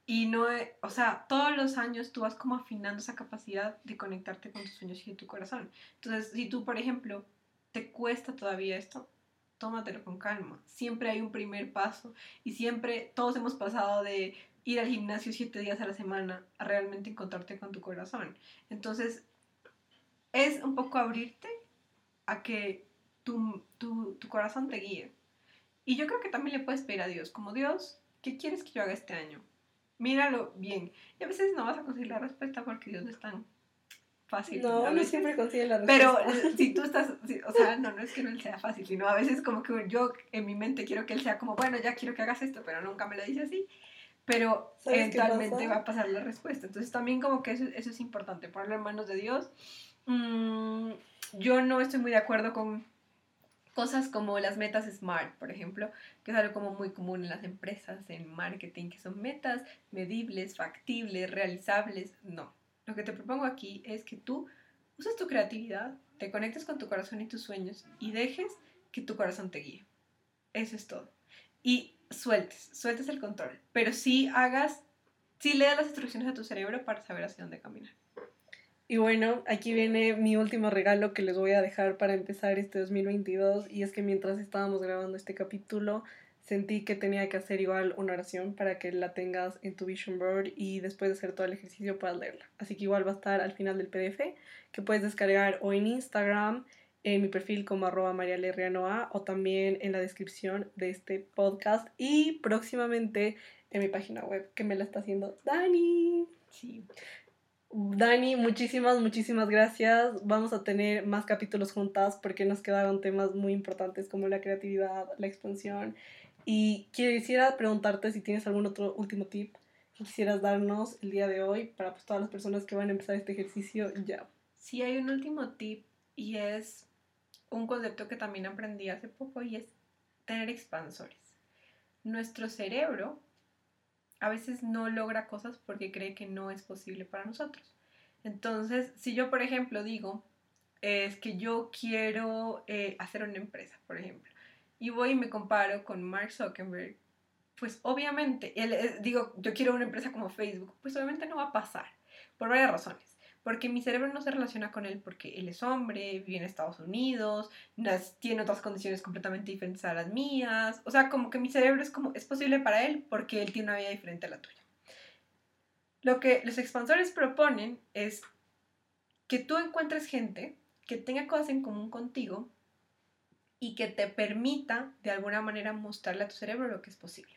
Y no, o sea, todos los años tú vas como afinando esa capacidad de conectarte con tus sueños y tu corazón. Entonces, si tú, por ejemplo, te cuesta todavía esto, tómatelo con calma. Siempre hay un primer paso y siempre todos hemos pasado de ir al gimnasio siete días a la semana a realmente encontrarte con tu corazón. Entonces, es un poco abrirte a que tu, tu, tu corazón te guíe. Y yo creo que también le puedes pedir a Dios, como Dios, ¿qué quieres que yo haga este año? Míralo bien. Y a veces no vas a conseguir la respuesta porque Dios no es tan fácil. No, no siempre consigue la respuesta. Pero si tú estás, si, o sea, no, no es que no sea fácil, sino a veces como que yo en mi mente quiero que él sea como, bueno, ya quiero que hagas esto, pero nunca me lo dice así. Pero eventualmente va a pasar la respuesta. Entonces también como que eso, eso es importante, ponerlo en manos de Dios. Mm, yo no estoy muy de acuerdo con cosas como las metas SMART, por ejemplo, que es algo como muy común en las empresas, en marketing, que son metas medibles, factibles, realizables. No. Lo que te propongo aquí es que tú uses tu creatividad, te conectes con tu corazón y tus sueños y dejes que tu corazón te guíe. Eso es todo. Y sueltes, sueltes el control, pero sí hagas, sí le das las instrucciones a tu cerebro para saber hacia dónde caminar. Y bueno, aquí viene mi último regalo que les voy a dejar para empezar este dos mil veintidós, y es que mientras estábamos grabando este capítulo, sentí que tenía que hacer igual una oración para que la tengas en tu vision board y después de hacer todo el ejercicio puedas leerla. Así que igual va a estar al final del P D F, que puedes descargar o en Instagram, en mi perfil como arroba María Lerriaño A, o también en la descripción de este podcast y próximamente en mi página web, que me la está haciendo Dani. Sí. Dani, muchísimas, muchísimas gracias. Vamos a tener más capítulos juntas porque nos quedaron temas muy importantes como la creatividad, la expansión. Y quisiera preguntarte si tienes algún otro último tip que quisieras darnos el día de hoy para pues, todas las personas que van a empezar este ejercicio ya. Sí, hay un último tip y es un concepto que también aprendí hace poco y es tener expansores. Nuestro cerebro a veces no logra cosas porque cree que no es posible para nosotros. Entonces, si yo, por ejemplo, digo, eh, es que yo quiero eh, hacer una empresa, por ejemplo, y voy y me comparo con Mark Zuckerberg, pues obviamente, él, eh, digo, yo quiero una empresa como Facebook, pues obviamente no va a pasar, por varias razones. Porque mi cerebro no se relaciona con él porque él es hombre, vive en Estados Unidos, tiene otras condiciones completamente diferentes a las mías. O sea, como que mi cerebro es como, es posible para él porque él tiene una vida diferente a la tuya. Lo que los expansores proponen es que tú encuentres gente que tenga cosas en común contigo y que te permita de alguna manera mostrarle a tu cerebro lo que es posible.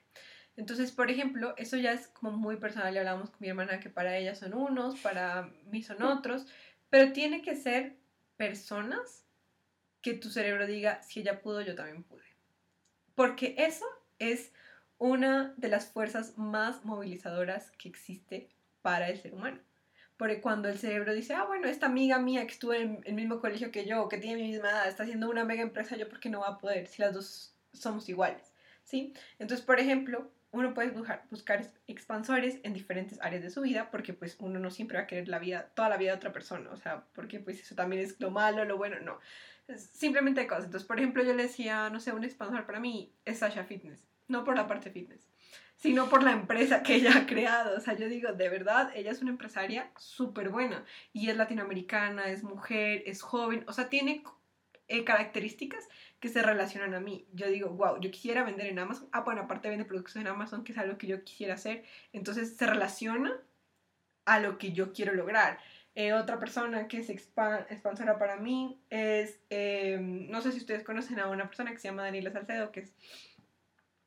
Entonces, por ejemplo, eso ya es como muy personal, le hablamos con mi hermana que para ella son unos, para mí son otros, pero tiene que ser personas que tu cerebro diga, si ella pudo, yo también pude. Porque eso es una de las fuerzas más movilizadoras que existe para el ser humano. Porque cuando el cerebro dice, ah, bueno, esta amiga mía que estuvo en el mismo colegio que yo, que tiene mi misma edad, está haciendo una mega empresa, yo porque no va a poder, si las dos somos iguales, ¿sí? Entonces, por ejemplo, uno puede buscar, buscar expansores en diferentes áreas de su vida porque pues uno no siempre va a querer la vida, toda la vida de otra persona, o sea, porque pues eso también es lo malo, lo bueno, no. Es simplemente cosas. Entonces, por ejemplo, yo le decía, no sé, un expansor para mí es Sasha Fitness, no por la parte fitness, sino por la empresa que ella ha creado. O sea, yo digo, de verdad, ella es una empresaria súper buena y es latinoamericana, es mujer, es joven, o sea, tiene Eh, características que se relacionan a mí. Yo digo, wow, yo quisiera vender en Amazon. Ah, bueno, aparte vende productos en Amazon, que es algo que yo quisiera hacer. Entonces se relaciona a lo que yo quiero lograr. Eh, otra persona que es expansora para mí es, eh, no sé si ustedes conocen a una persona que se llama Daniela Salcedo, que es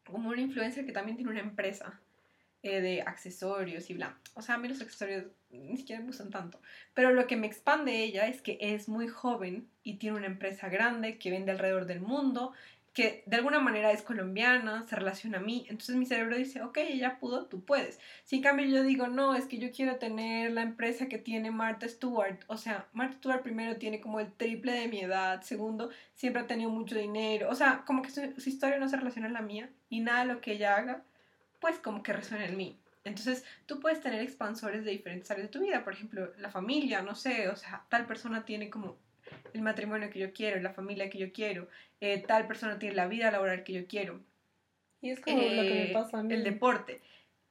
como una influencer que también tiene una empresa eh, de accesorios y bla. O sea, a mí los accesorios ni siquiera me gustan tanto, pero lo que me expande ella es que es muy joven y tiene una empresa grande que vende alrededor del mundo, que de alguna manera es colombiana, se relaciona a mí. Entonces mi cerebro dice, ok, ella pudo, tú puedes. Si en cambio yo digo, no, es que yo quiero tener la empresa que tiene Martha Stewart, o sea, Martha Stewart primero tiene como el triple de mi edad, segundo, siempre ha tenido mucho dinero, o sea, como que su, su historia no se relaciona a la mía y nada de lo que ella haga, pues como que resuena en mí. Entonces, tú puedes tener expansores de diferentes áreas de tu vida. Por ejemplo, la familia, no sé, o sea, tal persona tiene como el matrimonio que yo quiero, la familia que yo quiero, eh, tal persona tiene la vida laboral que yo quiero. Y es como eh, lo que me pasa a mí. El deporte.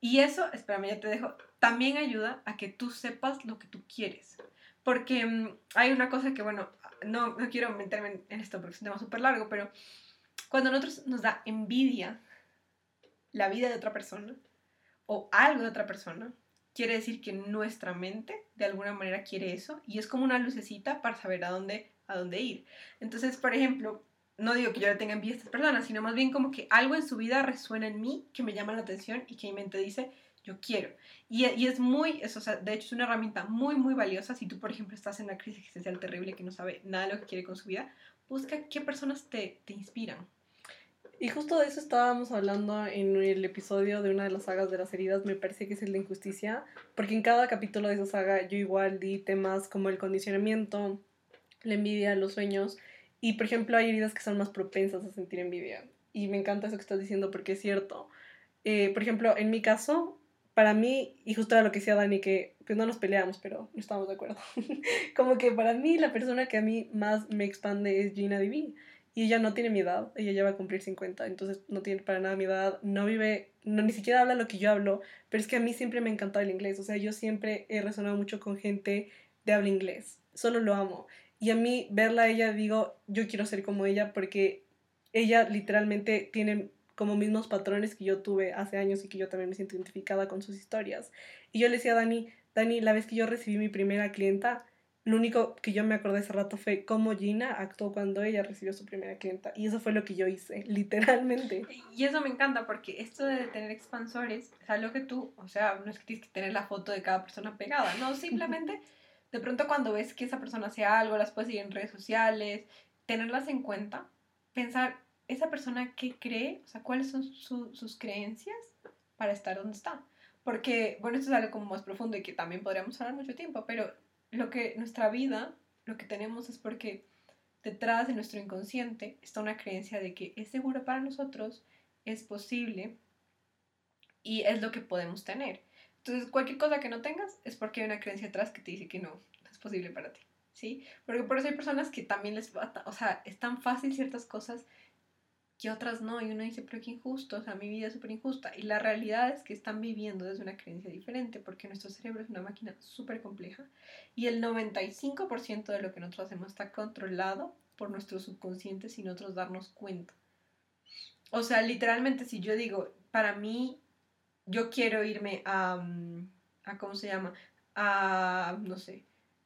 Y eso, espérame, ya te dejo, también ayuda a que tú sepas lo que tú quieres. Porque um, hay una cosa que, bueno, no, no quiero meterme en esto porque es un tema súper largo, pero cuando a nosotros nos da envidia la vida de otra persona, o algo de otra persona, quiere decir que nuestra mente de alguna manera quiere eso y es como una lucecita para saber a dónde, a dónde ir. Entonces, por ejemplo, no digo que yo le tenga envidia a estas personas, sino más bien como que algo en su vida resuena en mí, que me llama la atención y que mi mente dice, yo quiero. Y, y es muy, es, o sea, de hecho es una herramienta muy, muy valiosa. Si tú, por ejemplo, estás en una crisis existencial terrible que no sabe nada de lo que quiere con su vida, busca qué personas te, te inspiran. Y justo de eso estábamos hablando en el episodio de una de las sagas de las heridas, me parece que es el de Injusticia, porque en cada capítulo de esa saga yo igual di temas como el condicionamiento, la envidia, los sueños, y por ejemplo hay heridas que son más propensas a sentir envidia, y me encanta eso que estás diciendo porque es cierto. Eh, por ejemplo, en mi caso, para mí, y justo era lo que decía Dani, que pues no nos peleamos, pero no estamos de acuerdo, como que para mí la persona que a mí más me expande es Gina Divín. Y ella no tiene mi edad, ella ya va a cumplir cincuenta, entonces no tiene para nada mi edad, no vive, no, ni siquiera habla lo que yo hablo, pero es que a mí siempre me ha encantado el inglés, o sea, yo siempre he resonado mucho con gente de habla inglés, solo lo amo. Y a mí, verla a ella, digo, yo quiero ser como ella, porque ella literalmente tiene como mismos patrones que yo tuve hace años y que yo también me siento identificada con sus historias. Y yo le decía a Dani, Dani, la vez que yo recibí mi primera clienta, lo único que yo me acordé hace rato fue cómo Gina actuó cuando ella recibió su primera clienta. Y eso fue lo que yo hice, literalmente. Y eso me encanta porque esto de tener expansores, es algo que tú, o sea, no es que tienes que tener la foto de cada persona pegada, no, simplemente de pronto cuando ves que esa persona hace algo, las puedes seguir en redes sociales, tenerlas en cuenta, pensar, esa persona qué cree, o sea, cuáles son su, sus creencias para estar donde está. Porque, bueno, esto es algo como más profundo y que también podríamos hablar mucho tiempo, pero lo que nuestra vida, lo que tenemos es porque detrás de nuestro inconsciente está una creencia de que es seguro para nosotros, es posible y es lo que podemos tener. Entonces, cualquier cosa que no tengas es porque hay una creencia atrás que te dice que no, no es posible para ti, ¿sí? Porque por eso hay personas que también les bata, o sea, es tan fácil ciertas cosas que otras no, y uno dice, pero qué injusto, o sea, mi vida es súper injusta. Y la realidad es que están viviendo desde una creencia diferente, porque nuestro cerebro es una máquina súper compleja, y el noventa y cinco por ciento de lo que nosotros hacemos está controlado por nuestro subconsciente sin nosotros darnos cuenta. O sea, literalmente, si yo digo, para mí, yo quiero irme a, a ¿cómo se llama? A, no sé,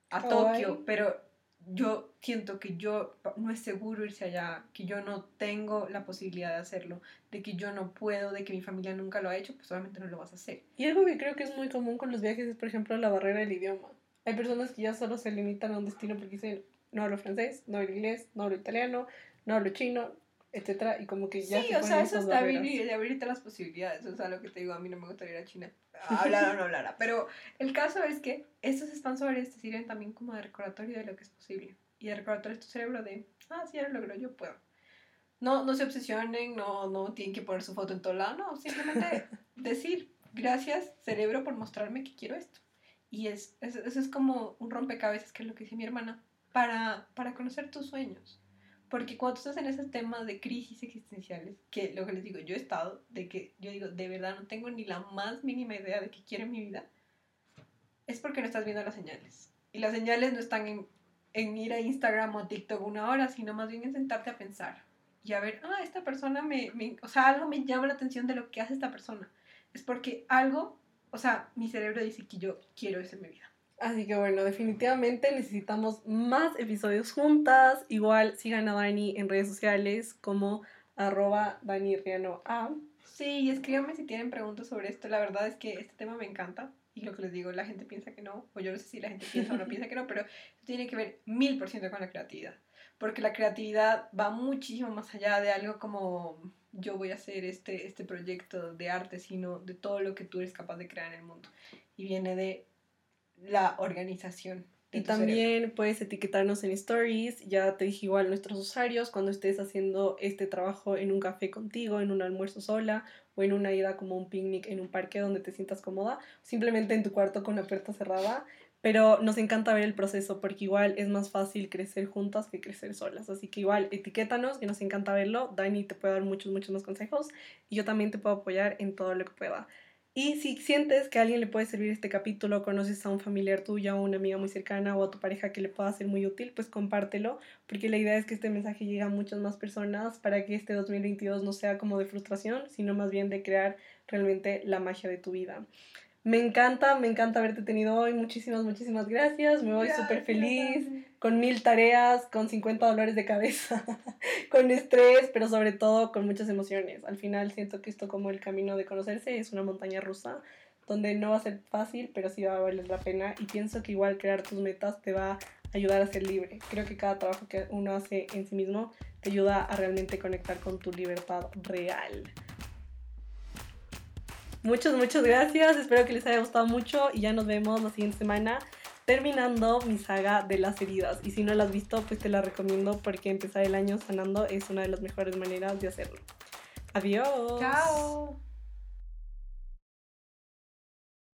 a Tokio, pero yo siento que yo no es seguro irse allá, que yo no tengo la posibilidad de hacerlo, de que yo no puedo, de que mi familia nunca lo ha hecho, pues obviamente no lo vas a hacer. Y algo que creo que es muy común con los viajes es, por ejemplo, la barrera del idioma. Hay personas que ya solo se limitan a un destino porque dicen, no hablo francés, no hablo inglés, no hablo italiano, no hablo chino, etcétera, y como que ya sí, se ponen esas barreras. Sí, o sea, eso está bien, de abrirte las posibilidades, o sea, lo que te digo, a mí no me gustaría ir a China, hablar o no hablar, pero el caso es que estos expansores te sirven también como de recordatorio de lo que es posible, y de recordatorio de tu cerebro de, ah, sí, ya lo logro, yo puedo. No, no se obsesionen, no, no tienen que poner su foto en todo lado, no, simplemente decir, gracias, cerebro, por mostrarme que quiero esto. Y es, es, eso es como un rompecabezas, que es lo que dice mi hermana, para, para conocer tus sueños. Porque cuando estás en esos temas de crisis existenciales, que lo que les digo, yo he estado, de que yo digo, de verdad no tengo ni la más mínima idea de qué quiero en mi vida, es porque no estás viendo las señales. Y las señales no están en, en ir a Instagram o a TikTok una hora, sino más bien en sentarte a pensar. Y a ver, ah, esta persona me, me... O sea, algo me llama la atención de lo que hace esta persona. Es porque algo, o sea, mi cerebro dice que yo quiero eso en mi vida. Así que bueno, definitivamente necesitamos más episodios juntas. Igual sigan a Dani en redes sociales como arroba Dani Riano A. Sí, y escríbanme si tienen preguntas sobre esto. La verdad es que este tema me encanta. Y lo que les digo, la gente piensa que no. O yo no sé si la gente piensa o no piensa que no, pero tiene que ver mil por ciento con la creatividad. Porque la creatividad va muchísimo más allá de algo como yo voy a hacer este, este proyecto de arte, sino de todo lo que tú eres capaz de crear en el mundo. Y viene de la organización. Y también cerebro. Puedes etiquetarnos en stories, ya te dije igual nuestros usuarios, cuando estés haciendo este trabajo en un café contigo, en un almuerzo sola, o en una ida como un picnic en un parque donde te sientas cómoda, simplemente en tu cuarto con la puerta cerrada, pero nos encanta ver el proceso porque igual es más fácil crecer juntas que crecer solas, así que igual etiquétanos, que nos encanta verlo. Dani te puede dar muchos, muchos más consejos y yo también te puedo apoyar en todo lo que pueda. Y si sientes que a alguien le puede servir este capítulo, conoces a un familiar tuyo, a una amiga muy cercana o a tu pareja que le pueda ser muy útil, pues compártelo, porque la idea es que este mensaje llegue a muchas más personas para que este dos mil veintidós no sea como de frustración, sino más bien de crear realmente la magia de tu vida. Me encanta, me encanta haberte tenido hoy. Muchísimas, muchísimas gracias. Me voy súper feliz, con mil tareas, con cincuenta dolores de cabeza, con estrés, pero sobre todo con muchas emociones. Al final siento que esto, como el camino de conocerse, es una montaña rusa donde no va a ser fácil, pero sí va a valer la pena. Y pienso que igual crear tus metas te va a ayudar a ser libre. Creo que cada trabajo que uno hace en sí mismo te ayuda a realmente conectar con tu libertad real. Muchas, muchas gracias. Espero que les haya gustado mucho y ya nos vemos la siguiente semana terminando mi saga de las heridas. Y si no la has visto, pues te la recomiendo porque empezar el año sanando es una de las mejores maneras de hacerlo. Adiós. Chao.